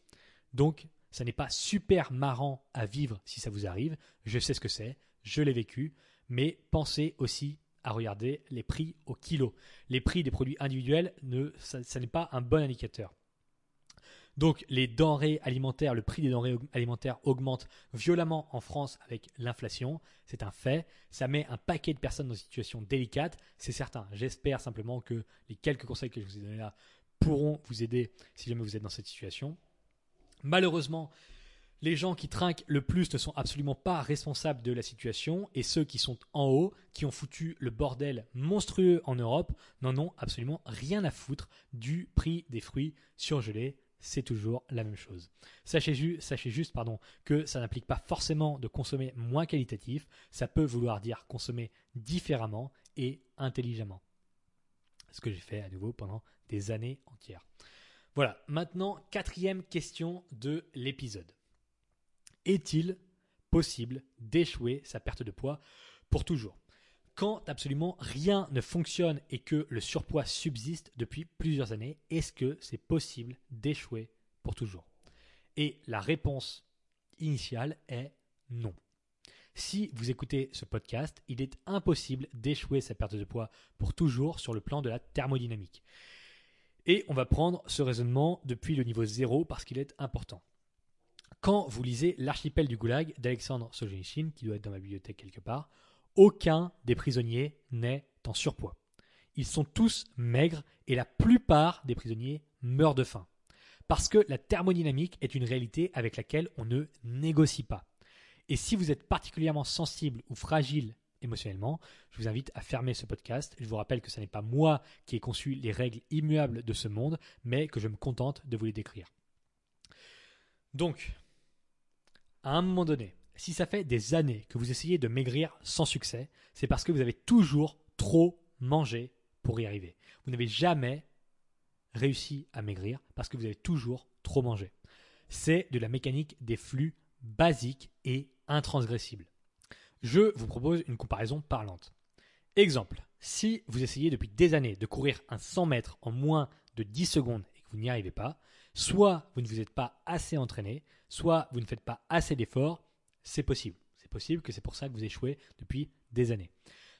Donc, ça n'est pas super marrant à vivre si ça vous arrive. Je sais ce que c'est, je l'ai vécu, mais pensez aussi à regarder les prix au kilo. Les prix des produits individuels, ne, ça, ça n'est pas un bon indicateur. Donc, les denrées alimentaires, le prix des denrées alimentaires augmente violemment en France avec l'inflation. C'est un fait. Ça met un paquet de personnes dans une situation délicate, c'est certain. J'espère simplement que les quelques conseils que je vous ai donnés là pourront vous aider si jamais vous êtes dans cette situation. Malheureusement, les gens qui trinquent le plus ne sont absolument pas responsables de la situation et ceux qui sont en haut, qui ont foutu le bordel monstrueux en Europe, n'en ont absolument rien à foutre du prix des fruits surgelés. C'est toujours la même chose. Sachez, ju- sachez juste pardon, que ça n'implique pas forcément de consommer moins qualitatif, ça peut vouloir dire consommer différemment et intelligemment. Ce que j'ai fait à nouveau pendant des années entières. Voilà, maintenant, quatrième question de l'épisode. Est-il possible d'échouer sa perte de poids pour toujours ? Quand absolument rien ne fonctionne et que le surpoids subsiste depuis plusieurs années, est-ce que c'est possible d'échouer pour toujours ? Et la réponse initiale est non. Si vous écoutez ce podcast, il est impossible d'échouer sa perte de poids pour toujours sur le plan de la thermodynamique. Et on va prendre ce raisonnement depuis le niveau zéro parce qu'il est important. Quand vous lisez L'archipel du goulag d'Alexandre Solzhenitsyn, qui doit être dans ma bibliothèque quelque part, aucun des prisonniers n'est en surpoids. Ils sont tous maigres et la plupart des prisonniers meurent de faim. Parce que la thermodynamique est une réalité avec laquelle on ne négocie pas. Et si vous êtes particulièrement sensible ou fragile émotionnellement, je vous invite à fermer ce podcast. Je vous rappelle que ce n'est pas moi qui ai conçu les règles immuables de ce monde, mais que je me contente de vous les décrire. Donc, à un moment donné, si ça fait des années que vous essayez de maigrir sans succès, c'est parce que vous avez toujours trop mangé pour y arriver. Vous n'avez jamais réussi à maigrir parce que vous avez toujours trop mangé. C'est de la mécanique des flux basiques et intransgressibles. Je vous propose une comparaison parlante. Exemple, si vous essayez depuis des années de courir un cent mètres en moins de dix secondes et que vous n'y arrivez pas, soit vous ne vous êtes pas assez entraîné, soit vous ne faites pas assez d'efforts, c'est possible. C'est possible que c'est pour ça que vous échouez depuis des années.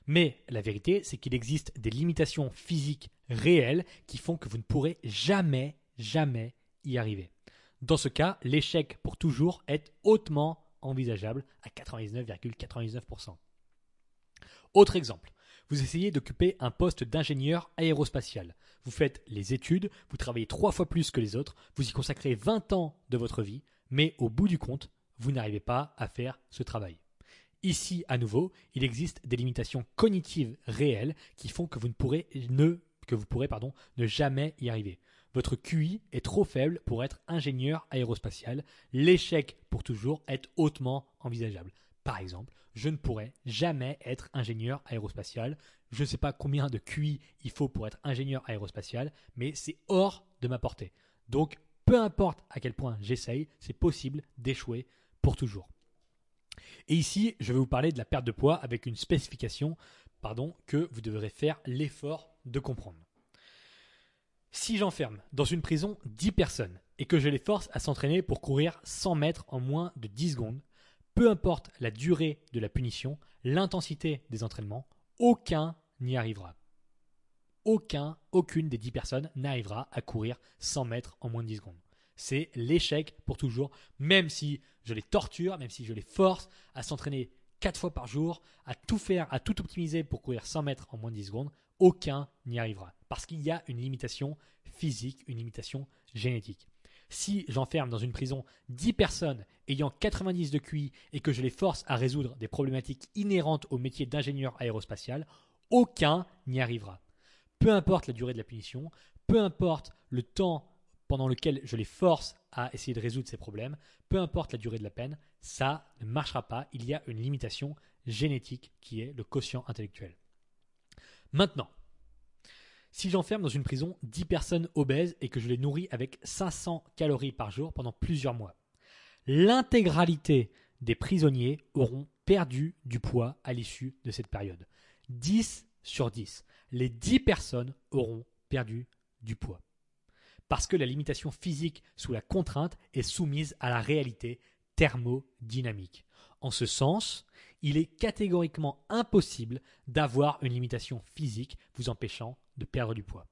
Mais la vérité, c'est qu'il existe des limitations physiques réelles qui font que vous ne pourrez jamais, jamais y arriver. Dans ce cas, l'échec pour toujours est hautement envisageable à quatre-vingt-dix-neuf virgule quatre-vingt-dix-neuf pour cent. Autre exemple, vous essayez d'occuper un poste d'ingénieur aérospatial. Vous faites les études, vous travaillez trois fois plus que les autres, vous y consacrez vingt ans de votre vie, mais au bout du compte, vous n'arrivez pas à faire ce travail. Ici, à nouveau, il existe des limitations cognitives réelles qui font que vous ne pourrez, ne, que vous pourrez pardon, ne jamais y arriver. Votre Q I est trop faible pour être ingénieur aérospatial. L'échec pour toujours est hautement envisageable. Par exemple, je ne pourrais jamais être ingénieur aérospatial. Je ne sais pas combien de Q I il faut pour être ingénieur aérospatial, mais c'est hors de ma portée. Donc, peu importe à quel point j'essaye, c'est possible d'échouer pour toujours. Et ici, je vais vous parler de la perte de poids avec une spécification, pardon, que vous devrez faire l'effort de comprendre. Si j'enferme dans une prison dix personnes et que je les force à s'entraîner pour courir cent mètres en moins de dix secondes, peu importe la durée de la punition, l'intensité des entraînements, aucun n'y arrivera. Aucun, aucune des dix personnes n'arrivera à courir cent mètres en moins de dix secondes. C'est l'échec pour toujours, même si je les torture, même si je les force à s'entraîner quatre fois par jour, à tout faire, à tout optimiser pour courir cent mètres en moins de dix secondes, aucun n'y arrivera. Parce qu'il y a une limitation physique, une limitation génétique. Si j'enferme dans une prison dix personnes ayant quatre-vingt-dix de Q I et que je les force à résoudre des problématiques inhérentes au métier d'ingénieur aérospatial, aucun n'y arrivera. Peu importe la durée de la punition, peu importe le temps pendant lequel je les force à essayer de résoudre ces problèmes, peu importe la durée de la peine, ça ne marchera pas. Il y a une limitation génétique qui est le quotient intellectuel. Maintenant, si j'enferme dans une prison dix personnes obèses et que je les nourris avec cinq cents calories par jour pendant plusieurs mois, l'intégralité des prisonniers auront perdu du poids à l'issue de cette période. dix sur dix. Les dix personnes auront perdu du poids. Parce que la limitation physique sous la contrainte est soumise à la réalité thermodynamique. En ce sens, il est catégoriquement impossible d'avoir une limitation physique vous empêchant de perdre du poids.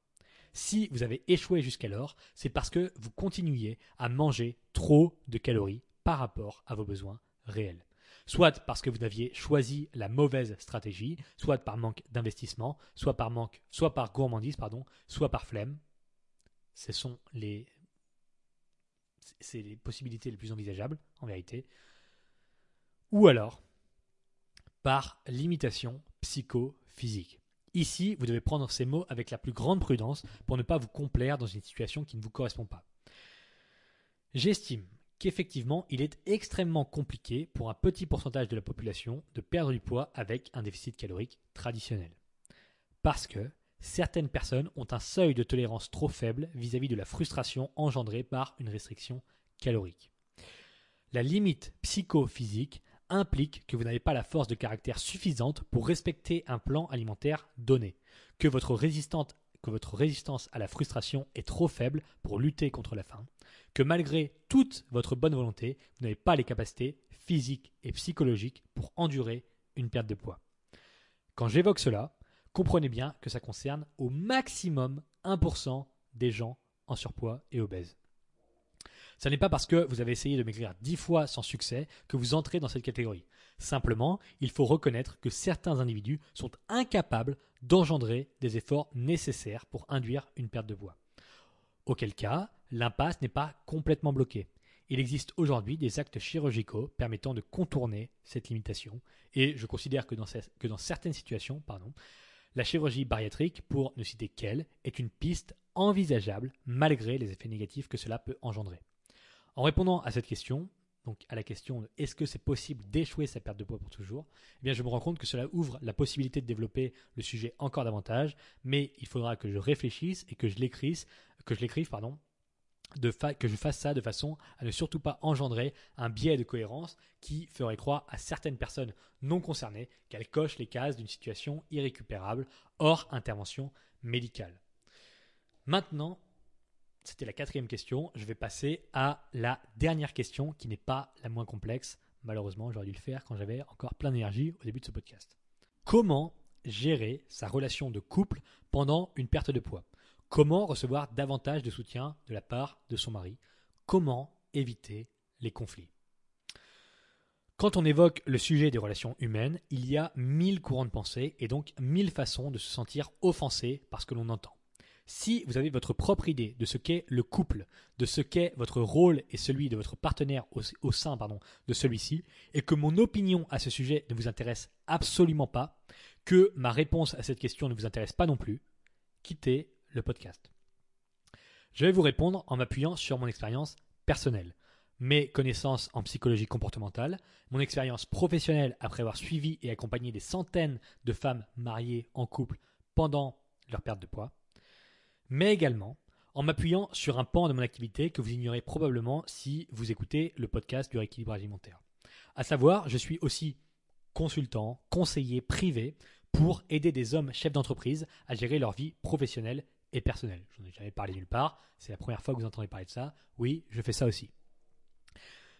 Si vous avez échoué jusqu'alors, c'est parce que vous continuiez à manger trop de calories par rapport à vos besoins réels. Soit parce que vous aviez choisi la mauvaise stratégie, soit par manque d'investissement, soit par manque, soit par gourmandise, pardon, soit par flemme. Ce sont les, c'est les possibilités les plus envisageables, en vérité. Ou alors, par limitation psychophysique. Ici, vous devez prendre ces mots avec la plus grande prudence pour ne pas vous complaire dans une situation qui ne vous correspond pas. J'estime qu'effectivement, il est extrêmement compliqué pour un petit pourcentage de la population de perdre du poids avec un déficit calorique traditionnel. Parce que certaines personnes ont un seuil de tolérance trop faible vis-à-vis de la frustration engendrée par une restriction calorique. La limite psychophysique implique que vous n'avez pas la force de caractère suffisante pour respecter un plan alimentaire donné, que votre résistante, que votre résistance à la frustration est trop faible pour lutter contre la faim, que malgré toute votre bonne volonté, vous n'avez pas les capacités physiques et psychologiques pour endurer une perte de poids. Quand j'évoque cela, comprenez bien que ça concerne au maximum un pour cent des gens en surpoids et obèses. Ce n'est pas parce que vous avez essayé de maigrir dix fois sans succès que vous entrez dans cette catégorie. Simplement, il faut reconnaître que certains individus sont incapables d'engendrer des efforts nécessaires pour induire une perte de poids. Auquel cas, l'impasse n'est pas complètement bloquée. Il existe aujourd'hui des actes chirurgicaux permettant de contourner cette limitation et je considère que dans, ces, que dans certaines situations, pardon, la chirurgie bariatrique, pour ne citer qu'elle, est une piste envisageable malgré les effets négatifs que cela peut engendrer. En répondant à cette question, donc à la question de est-ce que c'est possible d'échouer sa perte de poids pour toujours, eh bien je me rends compte que cela ouvre la possibilité de développer le sujet encore davantage, mais il faudra que je réfléchisse et que je l'écrive, que je l'écrive, pardon, de fa- que je fasse ça de façon à ne surtout pas engendrer un biais de cohérence qui ferait croire à certaines personnes non concernées qu'elles cochent les cases d'une situation irrécupérable hors intervention médicale. Maintenant, c'était la quatrième question. Je vais passer à la dernière question qui n'est pas la moins complexe. Malheureusement, j'aurais dû le faire quand j'avais encore plein d'énergie au début de ce podcast. Comment gérer sa relation de couple pendant une perte de poids ? Comment recevoir davantage de soutien de la part de son mari ? Comment éviter les conflits ? Quand on évoque le sujet des relations humaines, il y a mille courants de pensée et donc mille façons de se sentir offensé par ce que l'on entend. Si vous avez votre propre idée de ce qu'est le couple, de ce qu'est votre rôle et celui de votre partenaire au, au sein pardon, de celui-ci, et que mon opinion à ce sujet ne vous intéresse absolument pas, que ma réponse à cette question ne vous intéresse pas non plus, quittez le podcast. Je vais vous répondre en m'appuyant sur mon expérience personnelle, mes connaissances en psychologie comportementale, mon expérience professionnelle après avoir suivi et accompagné des centaines de femmes mariées en couple pendant leur perte de poids, mais également en m'appuyant sur un pan de mon activité que vous ignorez probablement si vous écoutez le podcast du rééquilibrage alimentaire. À savoir, je suis aussi consultant, conseiller privé pour aider des hommes chefs d'entreprise à gérer leur vie professionnelle et personnelle. Je n'en ai jamais parlé nulle part, c'est la première fois que vous entendez parler de ça. Oui, je fais ça aussi.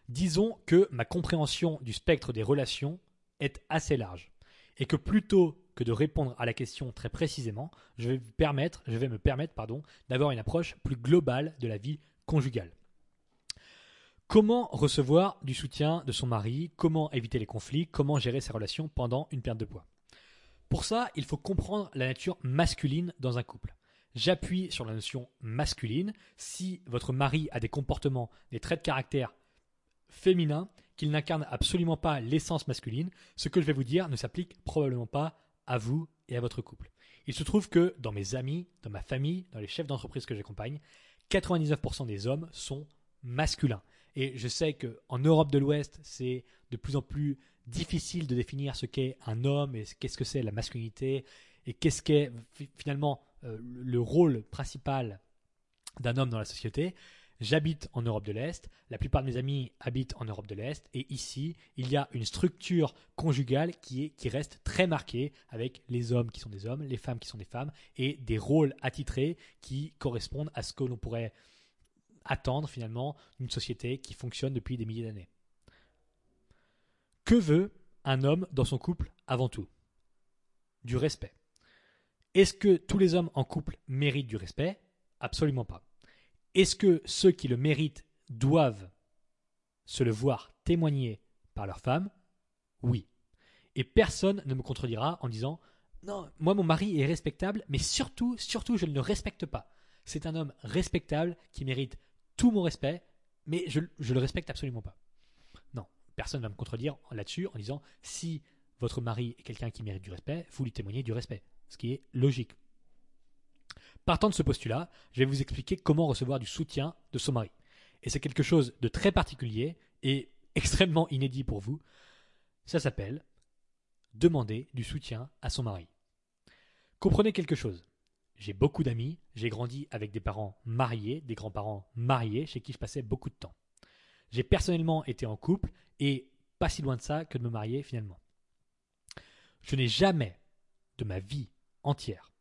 Disons que ma compréhension du spectre des relations est assez large et que plutôt que de répondre à la question très précisément, je vais, vous permettre, je vais me permettre pardon, d'avoir une approche plus globale de la vie conjugale. Comment recevoir du soutien de son mari ? Comment éviter les conflits ? Comment gérer ses relations pendant une perte de poids ? Pour ça, il faut comprendre la nature masculine dans un couple. J'appuie sur la notion masculine. Si votre mari a des comportements, des traits de caractère féminins, qu'il n'incarne absolument pas l'essence masculine, ce que je vais vous dire ne s'applique probablement pas à vous et à votre couple. Il se trouve que dans mes amis, dans ma famille, dans les chefs d'entreprise que j'accompagne, quatre-vingt-dix-neuf pour cent des hommes sont masculins. Et je sais qu'en Europe de l'Ouest, c'est de plus en plus difficile de définir ce qu'est un homme et qu'est-ce que c'est la masculinité et qu'est-ce qu'est finalement le rôle principal d'un homme dans la société. J'habite en Europe de l'Est, la plupart de mes amis habitent en Europe de l'Est et ici, il y a une structure conjugale qui, est, qui reste très marquée avec les hommes qui sont des hommes, les femmes qui sont des femmes et des rôles attitrés qui correspondent à ce que l'on pourrait attendre finalement d'une société qui fonctionne depuis des milliers d'années. Que veut un homme dans son couple avant tout ? Du respect. Est-ce que tous les hommes en couple méritent du respect ? Absolument pas. Est-ce que ceux qui le méritent doivent se le voir témoigner par leur femme ? Oui. Et personne ne me contredira en disant « Non, moi mon mari est respectable, mais surtout, surtout je ne le respecte pas. C'est un homme respectable qui mérite tout mon respect, mais je ne le respecte absolument pas. » Non, personne ne va me contredire là-dessus en disant « Si votre mari est quelqu'un qui mérite du respect, vous lui témoignez du respect. » Ce qui est logique. Partant de ce postulat, je vais vous expliquer comment recevoir du soutien de son mari. Et c'est quelque chose de très particulier et extrêmement inédit pour vous. Ça s'appelle demander du soutien à son mari. Comprenez quelque chose. J'ai beaucoup d'amis, j'ai grandi avec des parents mariés, des grands-parents mariés chez qui je passais beaucoup de temps. J'ai personnellement été en couple et pas si loin de ça que de me marier finalement. Je n'ai jamais de ma vie entière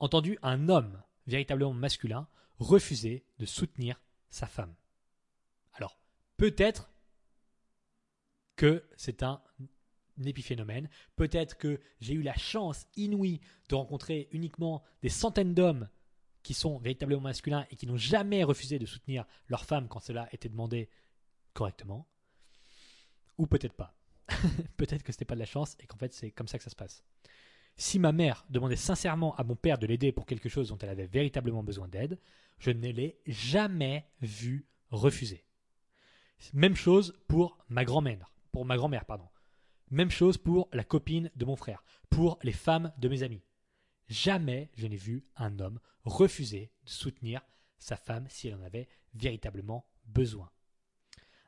entendu un homme véritablement masculin refuser de soutenir sa femme. Alors, peut-être que c'est un épiphénomène, peut-être que j'ai eu la chance inouïe de rencontrer uniquement des centaines d'hommes qui sont véritablement masculins et qui n'ont jamais refusé de soutenir leur femme quand cela était demandé correctement, ou peut-être pas. Peut-être que ce n'était pas de la chance et qu'en fait c'est comme ça que ça se passe. Si ma mère demandait sincèrement à mon père de l'aider pour quelque chose dont elle avait véritablement besoin d'aide, je ne l'ai jamais vu refuser. Même chose pour ma grand-mère, pour ma grand-mère, pardon. Même chose pour la copine de mon frère, pour les femmes de mes amis. Jamais je n'ai vu un homme refuser de soutenir sa femme si elle en avait véritablement besoin.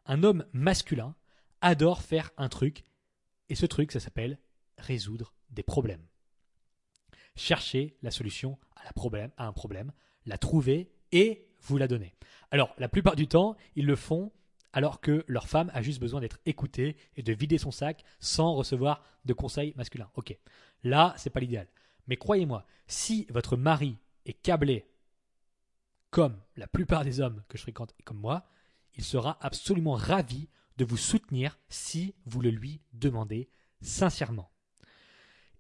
Un homme masculin adore faire un truc et ce truc, ça s'appelle résoudre des problèmes. Chercher la solution à, la problème, à un problème, la trouver et vous la donner. Alors, la plupart du temps, ils le font alors que leur femme a juste besoin d'être écoutée et de vider son sac sans recevoir de conseils masculins. Ok, là, c'est pas l'idéal. Mais croyez-moi, si votre mari est câblé comme la plupart des hommes que je fréquente et comme moi, il sera absolument ravi de vous soutenir si vous le lui demandez sincèrement.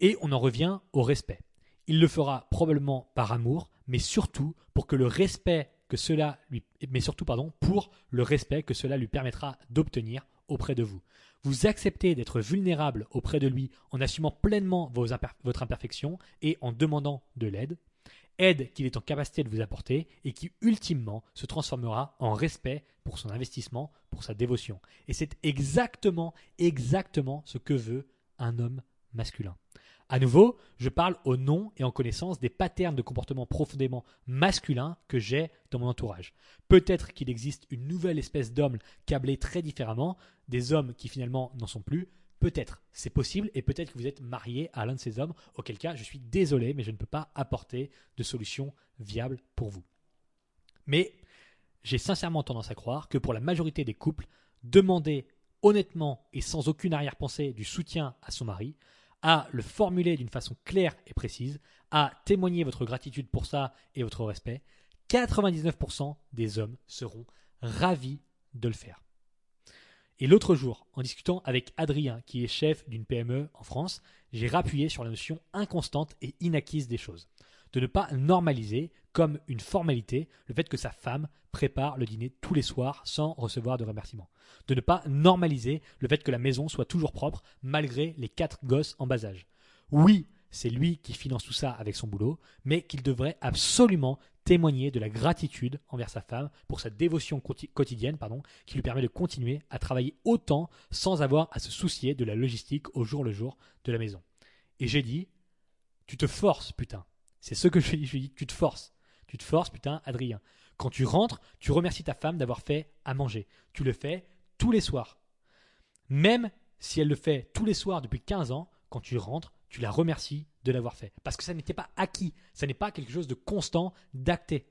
Et on en revient au respect. Il le fera probablement par amour, mais surtout pour que le respect que cela lui, mais surtout pardon, pour le respect que cela lui permettra d'obtenir auprès de vous. Vous acceptez d'être vulnérable auprès de lui en assumant pleinement vos imper- votre imperfection et en demandant de l'aide, aide qu'il est en capacité de vous apporter et qui ultimement se transformera en respect pour son investissement, pour sa dévotion. Et c'est exactement, exactement ce que veut un homme masculin. À nouveau, je parle au nom et en connaissance des patterns de comportement profondément masculins que j'ai dans mon entourage. Peut-être qu'il existe une nouvelle espèce d'hommes câblés très différemment, des hommes qui finalement n'en sont plus. Peut-être, c'est possible et peut-être que vous êtes marié à l'un de ces hommes, auquel cas je suis désolé mais je ne peux pas apporter de solution viable pour vous. Mais j'ai sincèrement tendance à croire que pour la majorité des couples, demander honnêtement et sans aucune arrière-pensée du soutien à son mari, à le formuler d'une façon claire et précise, à témoigner votre gratitude pour ça et votre respect, quatre-vingt-dix-neuf pour cent des hommes seront ravis de le faire. Et l'autre jour, en discutant avec Adrien, qui est chef d'une P M E en France, j'ai rappuyé sur la notion inconstante et inacquise des choses. De ne pas normaliser comme une formalité le fait que sa femme prépare le dîner tous les soirs sans recevoir de remerciements. De ne pas normaliser le fait que la maison soit toujours propre malgré les quatre gosses en bas âge. Oui, c'est lui qui finance tout ça avec son boulot, mais qu'il devrait absolument témoigner de la gratitude envers sa femme pour sa dévotion quotidienne, pardon, qui lui permet de continuer à travailler autant sans avoir à se soucier de la logistique au jour le jour de la maison. Et j'ai dit, tu te forces putain. C'est ce que je lui ai dit, tu te forces. Tu te forces, putain, Adrien. Quand tu rentres, tu remercies ta femme d'avoir fait à manger. Tu le fais tous les soirs. Même si elle le fait tous les soirs depuis quinze ans, quand tu rentres, tu la remercies de l'avoir fait. Parce que ça n'était pas acquis. Ça n'est pas quelque chose de constant, d'acté.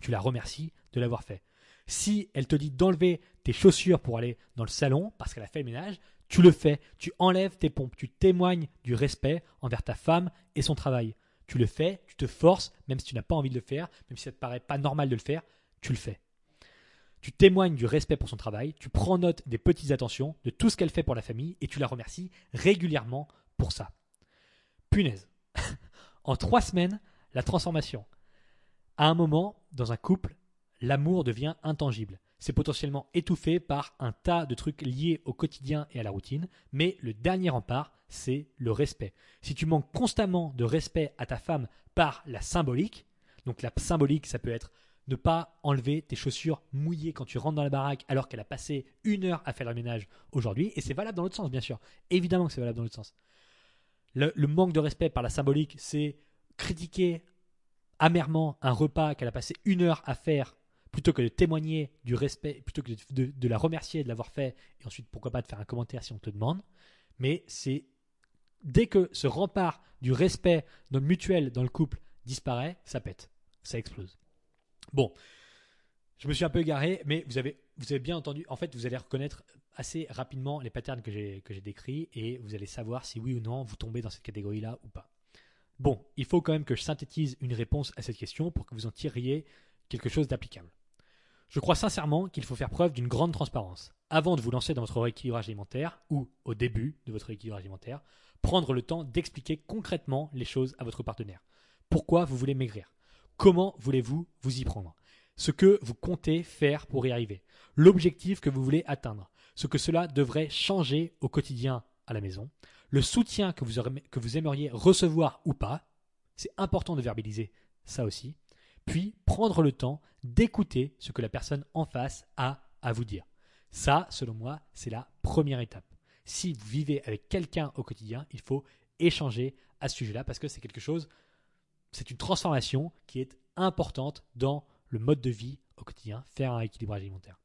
Tu la remercies de l'avoir fait. Si elle te dit d'enlever tes chaussures pour aller dans le salon parce qu'elle a fait le ménage, tu le fais. Tu enlèves tes pompes. Tu témoignes du respect envers ta femme et son travail. Tu le fais, tu te forces, même si tu n'as pas envie de le faire, même si ça ne te paraît pas normal de le faire, tu le fais. Tu témoignes du respect pour son travail, tu prends note des petites attentions, de tout ce qu'elle fait pour la famille et tu la remercies régulièrement pour ça. Punaise. En trois semaines, la transformation. À un moment, dans un couple, l'amour devient intangible. C'est potentiellement étouffé par un tas de trucs liés au quotidien et à la routine, mais le dernier rempart, c'est le respect. Si tu manques constamment de respect à ta femme par la symbolique, donc la symbolique, ça peut être ne pas enlever tes chaussures mouillées quand tu rentres dans la baraque alors qu'elle a passé une heure à faire le ménage aujourd'hui, et c'est valable dans l'autre sens bien sûr, évidemment que c'est valable dans l'autre sens. Le, le manque de respect par la symbolique, c'est critiquer amèrement un repas qu'elle a passé une heure à faire plutôt que de témoigner du respect, plutôt que de, de, de la remercier de l'avoir fait et ensuite pourquoi pas de faire un commentaire si on te demande. Mais c'est dès que ce rempart du respect mutuel dans le couple disparaît, ça pète, ça explose. Bon, je me suis un peu égaré, mais vous avez, vous avez bien entendu. En fait, vous allez reconnaître assez rapidement les patterns que j'ai, que j'ai décrits et vous allez savoir si oui ou non vous tombez dans cette catégorie-là ou pas. Bon, il faut quand même que je synthétise une réponse à cette question pour que vous en tiriez quelque chose d'applicable. Je crois sincèrement qu'il faut faire preuve d'une grande transparence. Avant de vous lancer dans votre rééquilibrage alimentaire ou au début de votre rééquilibrage alimentaire, prendre le temps d'expliquer concrètement les choses à votre partenaire. Pourquoi vous voulez maigrir? Comment voulez-vous vous y prendre? Ce que vous comptez faire pour y arriver? L'objectif que vous voulez atteindre? Ce que cela devrait changer au quotidien à la maison? Le soutien que vous, aurez, que vous aimeriez recevoir ou pas? C'est important de verbaliser ça aussi. Puis prendre le temps d'écouter ce que la personne en face a à vous dire. Ça, selon moi, c'est la première étape. Si vous vivez avec quelqu'un au quotidien, il faut échanger à ce sujet-là parce que c'est quelque chose, c'est une transformation qui est importante dans le mode de vie au quotidien, faire un rééquilibrage alimentaire.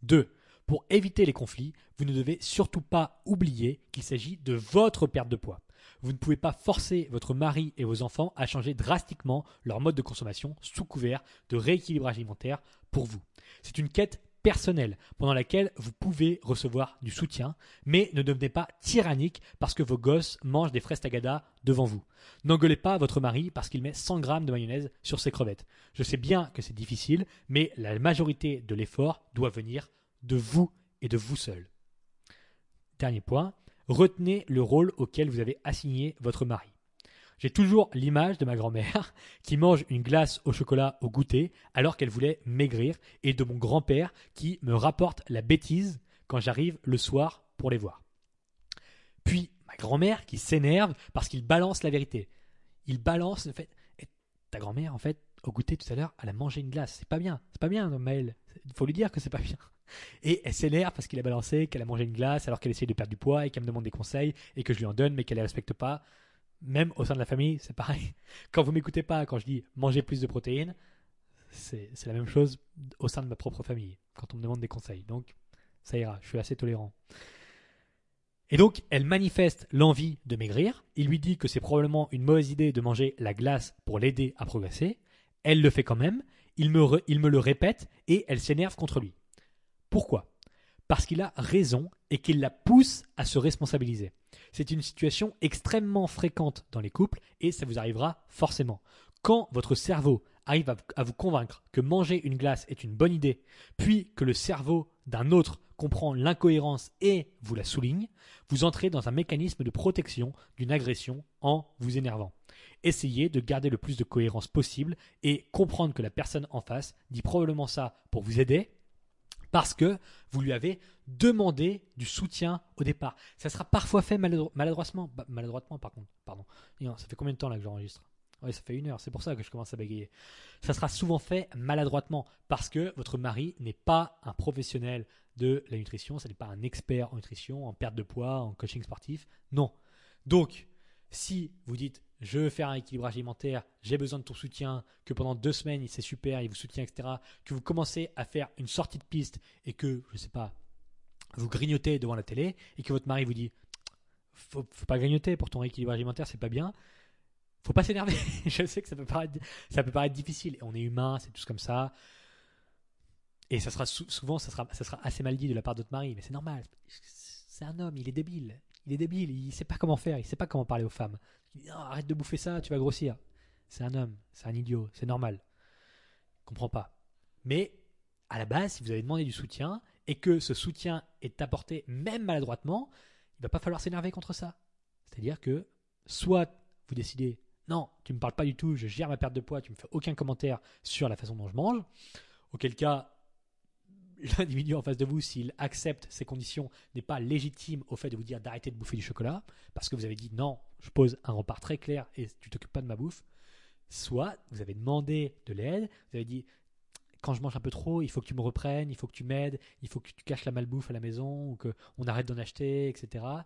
deux. Pour éviter les conflits, vous ne devez surtout pas oublier qu'il s'agit de votre perte de poids. Vous ne pouvez pas forcer votre mari et vos enfants à changer drastiquement leur mode de consommation sous couvert de rééquilibrage alimentaire pour vous. C'est une quête personnelle pendant laquelle vous pouvez recevoir du soutien, mais ne devenez pas tyrannique parce que vos gosses mangent des fraises tagada devant vous. N'engueulez pas votre mari parce qu'il met cent grammes de mayonnaise sur ses crevettes. Je sais bien que c'est difficile, mais la majorité de l'effort doit venir de vous et de vous seul. Dernier point, retenez le rôle auquel vous avez assigné votre mari. J'ai toujours l'image de ma grand-mère qui mange une glace au chocolat au goûter alors qu'elle voulait maigrir et de mon grand-père qui me rapporte la bêtise quand j'arrive le soir pour les voir. Puis ma grand-mère qui s'énerve parce qu'il balance la vérité. Il balance le fait « Ta grand-mère, en fait, au goûter tout à l'heure, elle a mangé une glace. C'est pas bien, c'est pas bien, Maël. Il faut lui dire que c'est pas bien. » Et elle s'énerve parce qu'il a balancé, qu'elle a mangé une glace alors qu'elle essaye de perdre du poids et qu'elle me demande des conseils et que je lui en donne mais qu'elle ne les respecte pas. Même au sein de la famille, c'est pareil. Quand vous ne m'écoutez pas, quand je dis « mangez plus de protéines », c'est, c'est la même chose au sein de ma propre famille quand on me demande des conseils. Donc, ça ira, je suis assez tolérant. Et donc, elle manifeste l'envie de maigrir. Il lui dit que c'est probablement une mauvaise idée de manger la glace pour l'aider à progresser. Elle le fait quand même, il me, re, il me le répète et elle s'énerve contre lui. Pourquoi ? Parce qu'il a raison et qu'il la pousse à se responsabiliser. C'est une situation extrêmement fréquente dans les couples et ça vous arrivera forcément. Quand votre cerveau arrive à, à vous convaincre que manger une glace est une bonne idée, puis que le cerveau d'un autre comprend l'incohérence et vous la souligne, vous entrez dans un mécanisme de protection d'une agression en vous énervant. Essayez de garder le plus de cohérence possible et comprendre que la personne en face dit probablement ça pour vous aider, parce que vous lui avez demandé du soutien au départ. Ça sera parfois fait maladro- maladroitement. Bah, maladroitement, par contre. Pardon. Non, ça fait combien de temps là que j'enregistre ? Oui, ça fait une heure. C'est pour ça que je commence à bégayer. Ça sera souvent fait maladroitement parce que votre mari n'est pas un professionnel de la nutrition. Ce n'est pas un expert en nutrition, en perte de poids, en coaching sportif. Non. Donc, si vous dites « je veux faire un équilibrage alimentaire, j'ai besoin de ton soutien », que pendant deux semaines, c'est super, il vous soutient, et cetera, que vous commencez à faire une sortie de piste et que, je ne sais pas, vous grignotez devant la télé et que votre mari vous dit « faut pas grignoter pour ton équilibrage alimentaire, c'est pas bien », faut pas s'énerver. Je sais que ça peut paraître, ça peut paraître difficile. On est humain, c'est tous comme ça. Et ça sera souvent, ça sera, ça sera assez mal dit de la part de votre mari, mais c'est normal. C'est un homme, il est débile. Il est débile, il ne sait pas comment faire, il ne sait pas comment parler aux femmes. Il dit « arrête de bouffer ça, tu vas grossir ». C'est un homme, c'est un idiot, c'est normal. Il ne comprend pas. Mais à la base, si vous avez demandé du soutien et que ce soutien est apporté même maladroitement, il ne va pas falloir s'énerver contre ça. C'est-à-dire que soit vous décidez « non, tu ne me parles pas du tout, je gère ma perte de poids, tu ne me fais aucun commentaire sur la façon dont je mange », auquel cas… l'individu en face de vous, s'il accepte ces conditions, n'est pas légitime au fait de vous dire d'arrêter de bouffer du chocolat parce que vous avez dit non, je pose un rempart très clair et tu t'occupes pas de ma bouffe. Soit vous avez demandé de l'aide, vous avez dit quand je mange un peu trop, il faut que tu me reprennes, il faut que tu m'aides, il faut que tu caches la malbouffe à la maison ou qu'on arrête d'en acheter, et cetera.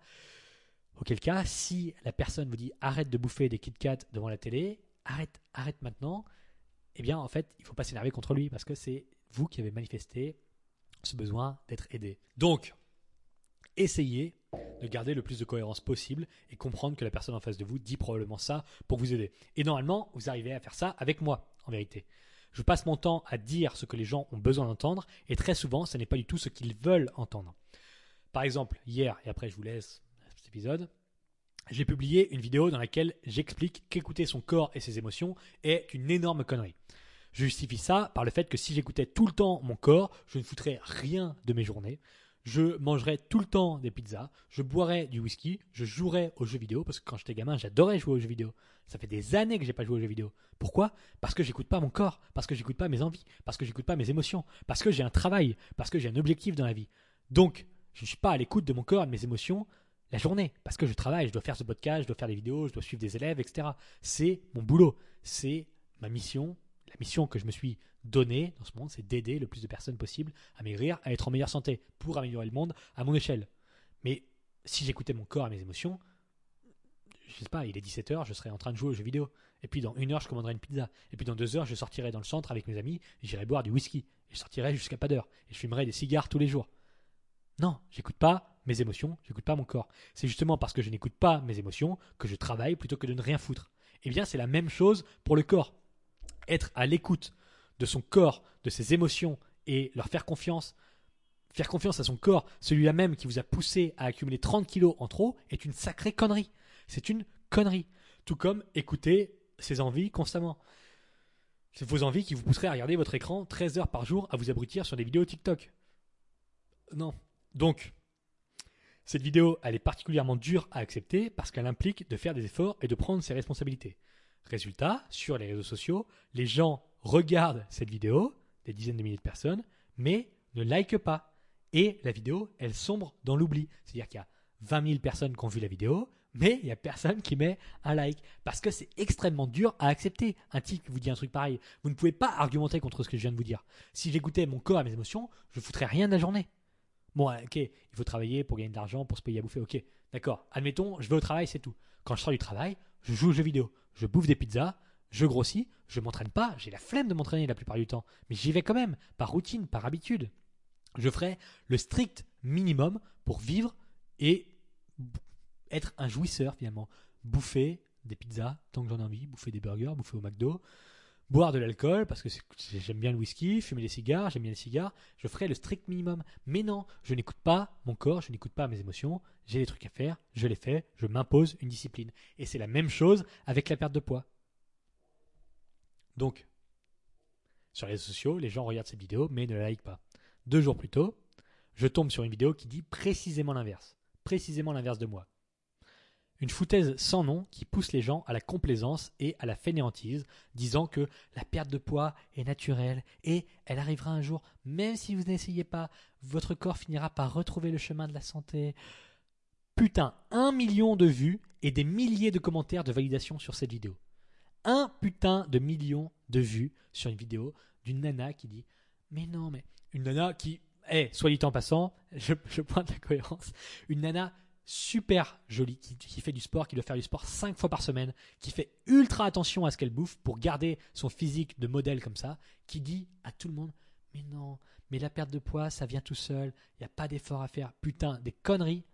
Auquel cas, si la personne vous dit arrête de bouffer des Kit Kat devant la télé, arrête, arrête maintenant, eh bien en fait, il ne faut pas s'énerver contre lui parce que c'est vous qui avez manifesté ce besoin d'être aidé. Donc, essayez de garder le plus de cohérence possible et comprendre que la personne en face de vous dit probablement ça pour vous aider. Et normalement, vous arrivez à faire ça avec moi, en vérité. Je passe mon temps à dire ce que les gens ont besoin d'entendre et très souvent, ce n'est pas du tout ce qu'ils veulent entendre. Par exemple, hier, et après je vous laisse cet épisode, j'ai publié une vidéo dans laquelle j'explique qu'écouter son corps et ses émotions est une énorme connerie. Je justifie ça par le fait que si j'écoutais tout le temps mon corps, je ne foutrais rien de mes journées. Je mangerais tout le temps des pizzas, je boirais du whisky, je jouerais aux jeux vidéo parce que quand j'étais gamin, j'adorais jouer aux jeux vidéo. Ça fait des années que j'ai pas joué aux jeux vidéo. Pourquoi ? Parce que j'écoute pas mon corps, parce que j'écoute pas mes envies, parce que j'écoute pas mes émotions, parce que j'ai un travail, parce que j'ai un objectif dans la vie. Donc, je ne suis pas à l'écoute de mon corps et de mes émotions la journée parce que je travaille, je dois faire ce podcast, je dois faire des vidéos, je dois suivre des élèves, et cetera. C'est mon boulot, c'est ma mission. La mission que je me suis donnée dans ce monde, c'est d'aider le plus de personnes possible à maigrir, à être en meilleure santé, pour améliorer le monde à mon échelle. Mais si j'écoutais mon corps et mes émotions, je sais pas, il est dix-sept heures, je serais en train de jouer aux jeux vidéo. Et puis dans une heure, je commanderais une pizza. Et puis dans deux heures, je sortirais dans le centre avec mes amis, j'irais boire du whisky. Et je sortirais jusqu'à pas d'heure. Et je fumerais des cigares tous les jours. Non, j'écoute pas mes émotions, j'écoute pas mon corps. C'est justement parce que je n'écoute pas mes émotions que je travaille plutôt que de ne rien foutre. Eh bien, c'est la même chose pour le corps. Être à l'écoute de son corps, de ses émotions et leur faire confiance, faire confiance à son corps, celui-là même qui vous a poussé à accumuler trente kilos en trop, est une sacrée connerie. C'est une connerie. Tout comme écouter ses envies constamment. C'est vos envies qui vous pousseraient à regarder votre écran treize heures par jour à vous abrutir sur des vidéos TikTok. Non. Donc, cette vidéo, elle est particulièrement dure à accepter parce qu'elle implique de faire des efforts et de prendre ses responsabilités. Résultat, sur les réseaux sociaux, les gens regardent cette vidéo, des dizaines de milliers de personnes, mais ne likent pas. Et la vidéo, elle sombre dans l'oubli. C'est-à-dire qu'il y a vingt mille personnes qui ont vu la vidéo, mais il n'y a personne qui met un like. Parce que c'est extrêmement dur à accepter. Un type qui vous dit un truc pareil, vous ne pouvez pas argumenter contre ce que je viens de vous dire. Si j'écoutais mon corps et mes émotions, je ne foutrais rien de la journée. Bon, ok, il faut travailler pour gagner de l'argent, pour se payer à bouffer, ok, d'accord. Admettons, je vais au travail, c'est tout. Quand je sors du travail, je joue aux jeux vidéo, je bouffe des pizzas, je grossis, je ne m'entraîne pas, j'ai la flemme de m'entraîner la plupart du temps, mais j'y vais quand même, par routine, par habitude. Je ferai le strict minimum pour vivre et être un jouisseur finalement. Bouffer des pizzas tant que j'en ai envie, bouffer des burgers, bouffer au McDo, boire de l'alcool parce que c'est, j'aime bien le whisky, fumer des cigares, j'aime bien les cigares, je ferai le strict minimum. Mais non, je n'écoute pas mon corps, je n'écoute pas mes émotions, j'ai des trucs à faire, je les fais, je m'impose une discipline. Et c'est la même chose avec la perte de poids. Donc, sur les réseaux sociaux, les gens regardent cette vidéo mais ne la like pas. Deux jours plus tôt, je tombe sur une vidéo qui dit précisément l'inverse, précisément l'inverse de moi. Une foutaise sans nom qui pousse les gens à la complaisance et à la fainéantise, disant que la perte de poids est naturelle et elle arrivera un jour, même si vous n'essayez pas, votre corps finira par retrouver le chemin de la santé. Putain, un million de vues et des milliers de commentaires de validation sur cette vidéo. Un putain de million de vues sur une vidéo d'une nana qui dit « Mais non, mais… » Une nana qui… Eh, hey, soit dit en passant, je, je pointe la cohérence. Une nana… super jolie, qui, qui fait du sport, qui doit faire du sport cinq fois par semaine, qui fait ultra attention à ce qu'elle bouffe pour garder son physique de modèle comme ça, qui dit à tout le monde « Mais non, mais la perte de poids, ça vient tout seul, il n'y a pas d'effort à faire. » Putain, des conneries,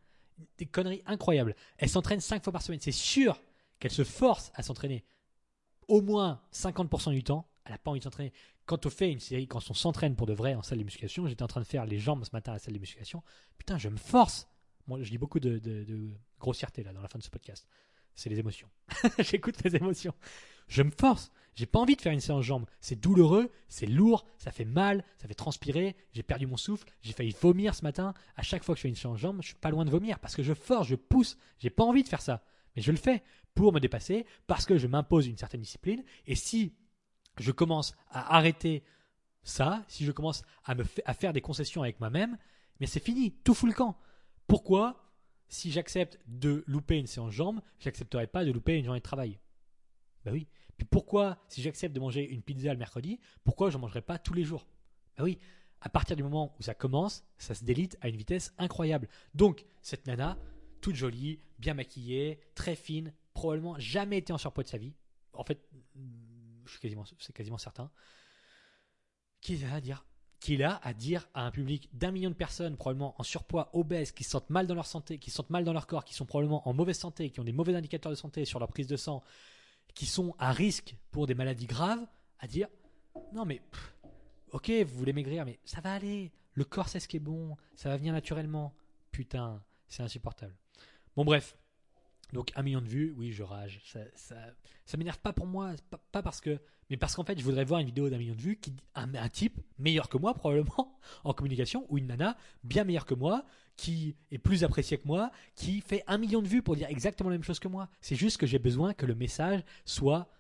des conneries incroyables. Elle s'entraîne cinq fois par semaine. C'est sûr qu'elle se force à s'entraîner au moins cinquante pour cent du temps. Elle n'a pas envie de s'entraîner. Quand on fait une série, quand on s'entraîne pour de vrai en salle de musculation, j'étais en train de faire les jambes ce matin à la salle de musculation. Putain, je me force. Moi, je dis beaucoup de, de, de grossièreté là dans la fin de ce podcast. C'est les émotions. J'écoute les émotions. Je me force. J'ai pas envie de faire une séance jambes. C'est douloureux, c'est lourd, ça fait mal, ça fait transpirer. J'ai perdu mon souffle, j'ai failli vomir ce matin. À chaque fois que je fais une séance jambes, je suis pas loin de vomir parce que je force, je pousse. J'ai pas envie de faire ça, mais je le fais pour me dépasser parce que je m'impose une certaine discipline. Et si je commence à arrêter ça, si je commence à me f- à faire des concessions avec moi-même, mais c'est fini, tout fout le camp. Pourquoi, si j'accepte de louper une séance jambes, j'accepterai pas de louper une journée de travail? Bah oui. Puis pourquoi, si j'accepte de manger une pizza le mercredi, pourquoi je n'en mangerai pas tous les jours? Bah oui. À partir du moment où ça commence, ça se délite à une vitesse incroyable. Donc, cette nana, toute jolie, bien maquillée, très fine, probablement jamais été en surpoids de sa vie. En fait, je suis quasiment, c'est quasiment certain. Qui va dire? Qui est là à dire à un public d'un million de personnes probablement en surpoids, obèses, qui se sentent mal dans leur santé, qui se sentent mal dans leur corps, qui sont probablement en mauvaise santé, qui ont des mauvais indicateurs de santé sur leur prise de sang, qui sont à risque pour des maladies graves, à dire « Non mais, pff, ok, vous voulez maigrir, mais ça va aller, le corps sait ce qui est bon, ça va venir naturellement. » Putain, c'est insupportable. Bon bref, donc un million de vues, oui je rage, ça, ça, ça m'énerve pas pour moi, pas, pas parce que… Mais parce qu'en fait, je voudrais voir une vidéo d'un million de vues, qui, un, un type meilleur que moi probablement en communication, ou une nana bien meilleure que moi, qui est plus appréciée que moi, qui fait un million de vues pour dire exactement la même chose que moi. C'est juste que j'ai besoin que le message soit,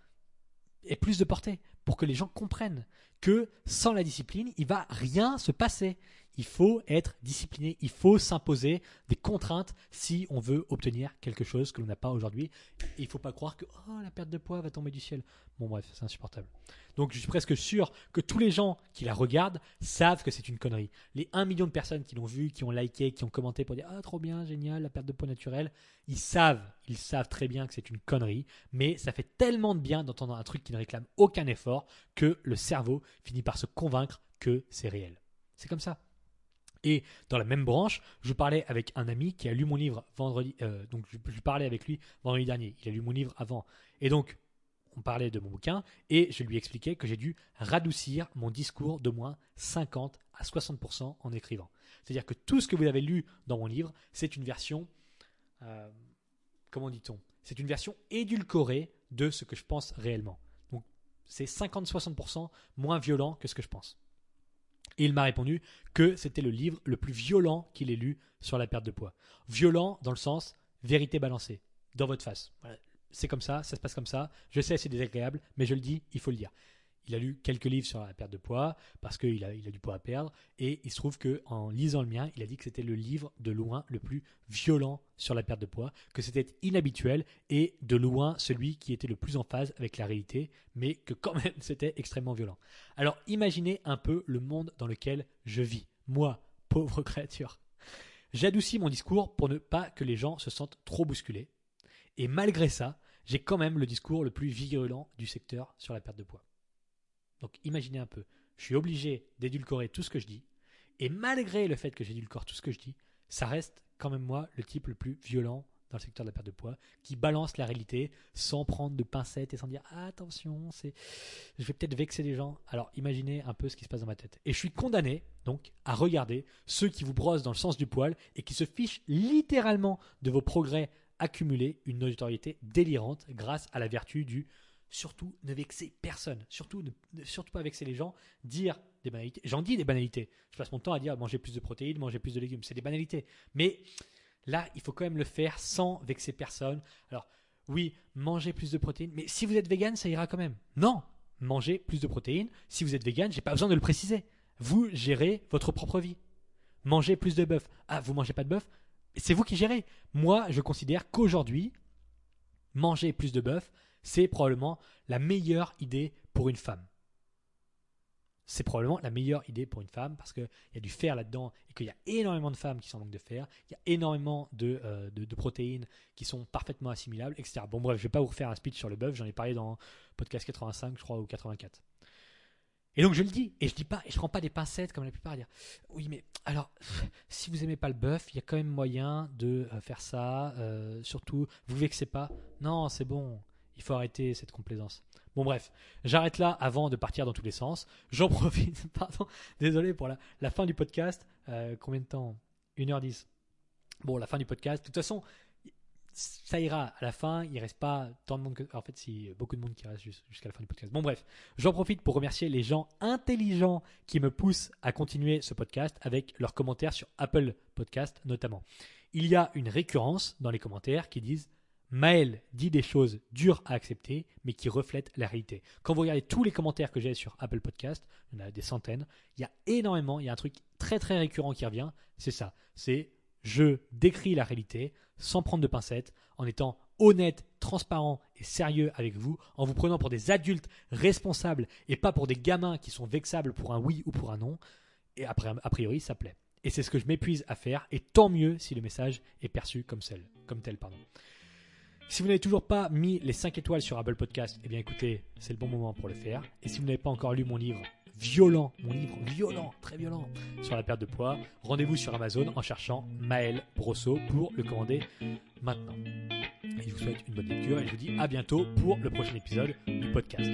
ait plus de portée, pour que les gens comprennent que sans la discipline, il va rien se passer. Il faut être discipliné, il faut s'imposer des contraintes si on veut obtenir quelque chose que l'on n'a pas aujourd'hui. Et il ne faut pas croire que oh, la perte de poids va tomber du ciel. Bon bref, c'est insupportable. Donc je suis presque sûr que tous les gens qui la regardent savent que c'est une connerie. Les un million de personnes qui l'ont vu, qui ont liké, qui ont commenté pour dire « Ah, trop bien, génial, la perte de poids naturelle », ils savent, ils savent très bien que c'est une connerie, mais ça fait tellement de bien d'entendre un truc qui ne réclame aucun effort que le cerveau finit par se convaincre que c'est réel. C'est comme ça. Et dans la même branche, je parlais avec un ami qui a lu mon livre vendredi. Euh, donc, je, je parlais avec lui vendredi dernier. Il a lu mon livre avant. Et donc, on parlait de mon bouquin et je lui expliquais que j'ai dû radoucir mon discours d'au moins cinquante à soixante pour cent en écrivant. C'est-à-dire que tout ce que vous avez lu dans mon livre, c'est une version, euh, comment dit-on ? C'est une version édulcorée de ce que je pense réellement. Donc, c'est cinquante à soixante pour cent moins violent que ce que je pense. Et il m'a répondu que c'était le livre le plus violent qu'il ait lu sur la perte de poids. Violent dans le sens vérité balancée, dans votre face. Voilà. C'est comme ça, ça se passe comme ça. Je sais, c'est désagréable, mais je le dis, il faut le dire. Il a lu quelques livres sur la perte de poids parce qu'il a, il a du poids à perdre. Et il se trouve qu'en lisant le mien, il a dit que c'était le livre de loin le plus violent sur la perte de poids, que c'était inhabituel et de loin celui qui était le plus en phase avec la réalité, mais que quand même c'était extrêmement violent. Alors imaginez un peu le monde dans lequel je vis, moi, pauvre créature. J'adoucis mon discours pour ne pas que les gens se sentent trop bousculés. Et malgré ça, j'ai quand même le discours le plus virulent du secteur sur la perte de poids. Donc imaginez un peu, je suis obligé d'édulcorer tout ce que je dis et malgré le fait que j'édulcore tout ce que je dis, ça reste quand même moi le type le plus violent dans le secteur de la perte de poids qui balance la réalité sans prendre de pincettes et sans dire ah, « attention, c'est... je vais peut-être vexer les gens ». Alors imaginez un peu ce qui se passe dans ma tête. Et je suis condamné donc à regarder ceux qui vous brossent dans le sens du poil et qui se fichent littéralement de vos progrès accumulés, une notoriété délirante grâce à la vertu du surtout ne vexer personne, surtout ne surtout pas vexer les gens, dire des banalités. J'en dis des banalités. Je passe mon temps à dire manger plus de protéines, manger plus de légumes. C'est des banalités. Mais là, il faut quand même le faire sans vexer personne. Alors oui, manger plus de protéines. Mais si vous êtes vegan, ça ira quand même. Non, manger plus de protéines. Si vous êtes vegan, j'ai pas besoin de le préciser. Vous gérez votre propre vie. Manger plus de bœuf. Ah, vous mangez pas de bœuf ? C'est vous qui gérez. Moi, je considère qu'aujourd'hui, manger plus de bœuf, c'est probablement la meilleure idée pour une femme. C'est probablement la meilleure idée pour une femme parce qu'il y a du fer là-dedans et qu'il y a énormément de femmes qui s'en manquent de fer. Il y a énormément de, euh, de, de protéines qui sont parfaitement assimilables, et cetera. Bon bref, je ne vais pas vous refaire un speech sur le bœuf. J'en ai parlé dans podcast quatre-vingt-cinq, je crois, ou quatre-vingt-quatre. Et donc je le dis, et je dis pas, et je prends pas des pincettes comme la plupart à dire. Oui, mais alors si vous aimez pas le bœuf, il y a quand même moyen de faire ça. Euh, surtout, vous vexez pas. Non, c'est bon. Il faut arrêter cette complaisance. Bon bref, j'arrête là avant de partir dans tous les sens. J'en profite, pardon, désolé pour la, la fin du podcast. Euh, combien de temps ? une heure dix. Bon, la fin du podcast. De toute façon, ça ira. À la fin, il ne reste pas tant de monde que... En fait, si beaucoup de monde qui reste jusqu'à la fin du podcast. Bon bref, j'en profite pour remercier les gens intelligents qui me poussent à continuer ce podcast avec leurs commentaires sur Apple Podcast notamment. Il y a une récurrence dans les commentaires qui disent Maël dit des choses dures à accepter, mais qui reflètent la réalité. Quand vous regardez tous les commentaires que j'ai sur Apple Podcast, il y en a des centaines, il y a énormément, il y a un truc très très récurrent qui revient, c'est ça. C'est je décris la réalité sans prendre de pincettes, en étant honnête, transparent et sérieux avec vous, en vous prenant pour des adultes responsables et pas pour des gamins qui sont vexables pour un oui ou pour un non. Et après, a priori, ça plaît. Et c'est ce que je m'épuise à faire, et tant mieux si le message est perçu comme, celle, comme tel, pardon. Si vous n'avez toujours pas mis les cinq étoiles sur Apple Podcast, eh bien écoutez, c'est le bon moment pour le faire. Et si vous n'avez pas encore lu mon livre violent, mon livre violent, très violent, sur la perte de poids, rendez-vous sur Amazon en cherchant Maël Brosseau pour le commander maintenant. Et je vous souhaite une bonne lecture et je vous dis à bientôt pour le prochain épisode du podcast.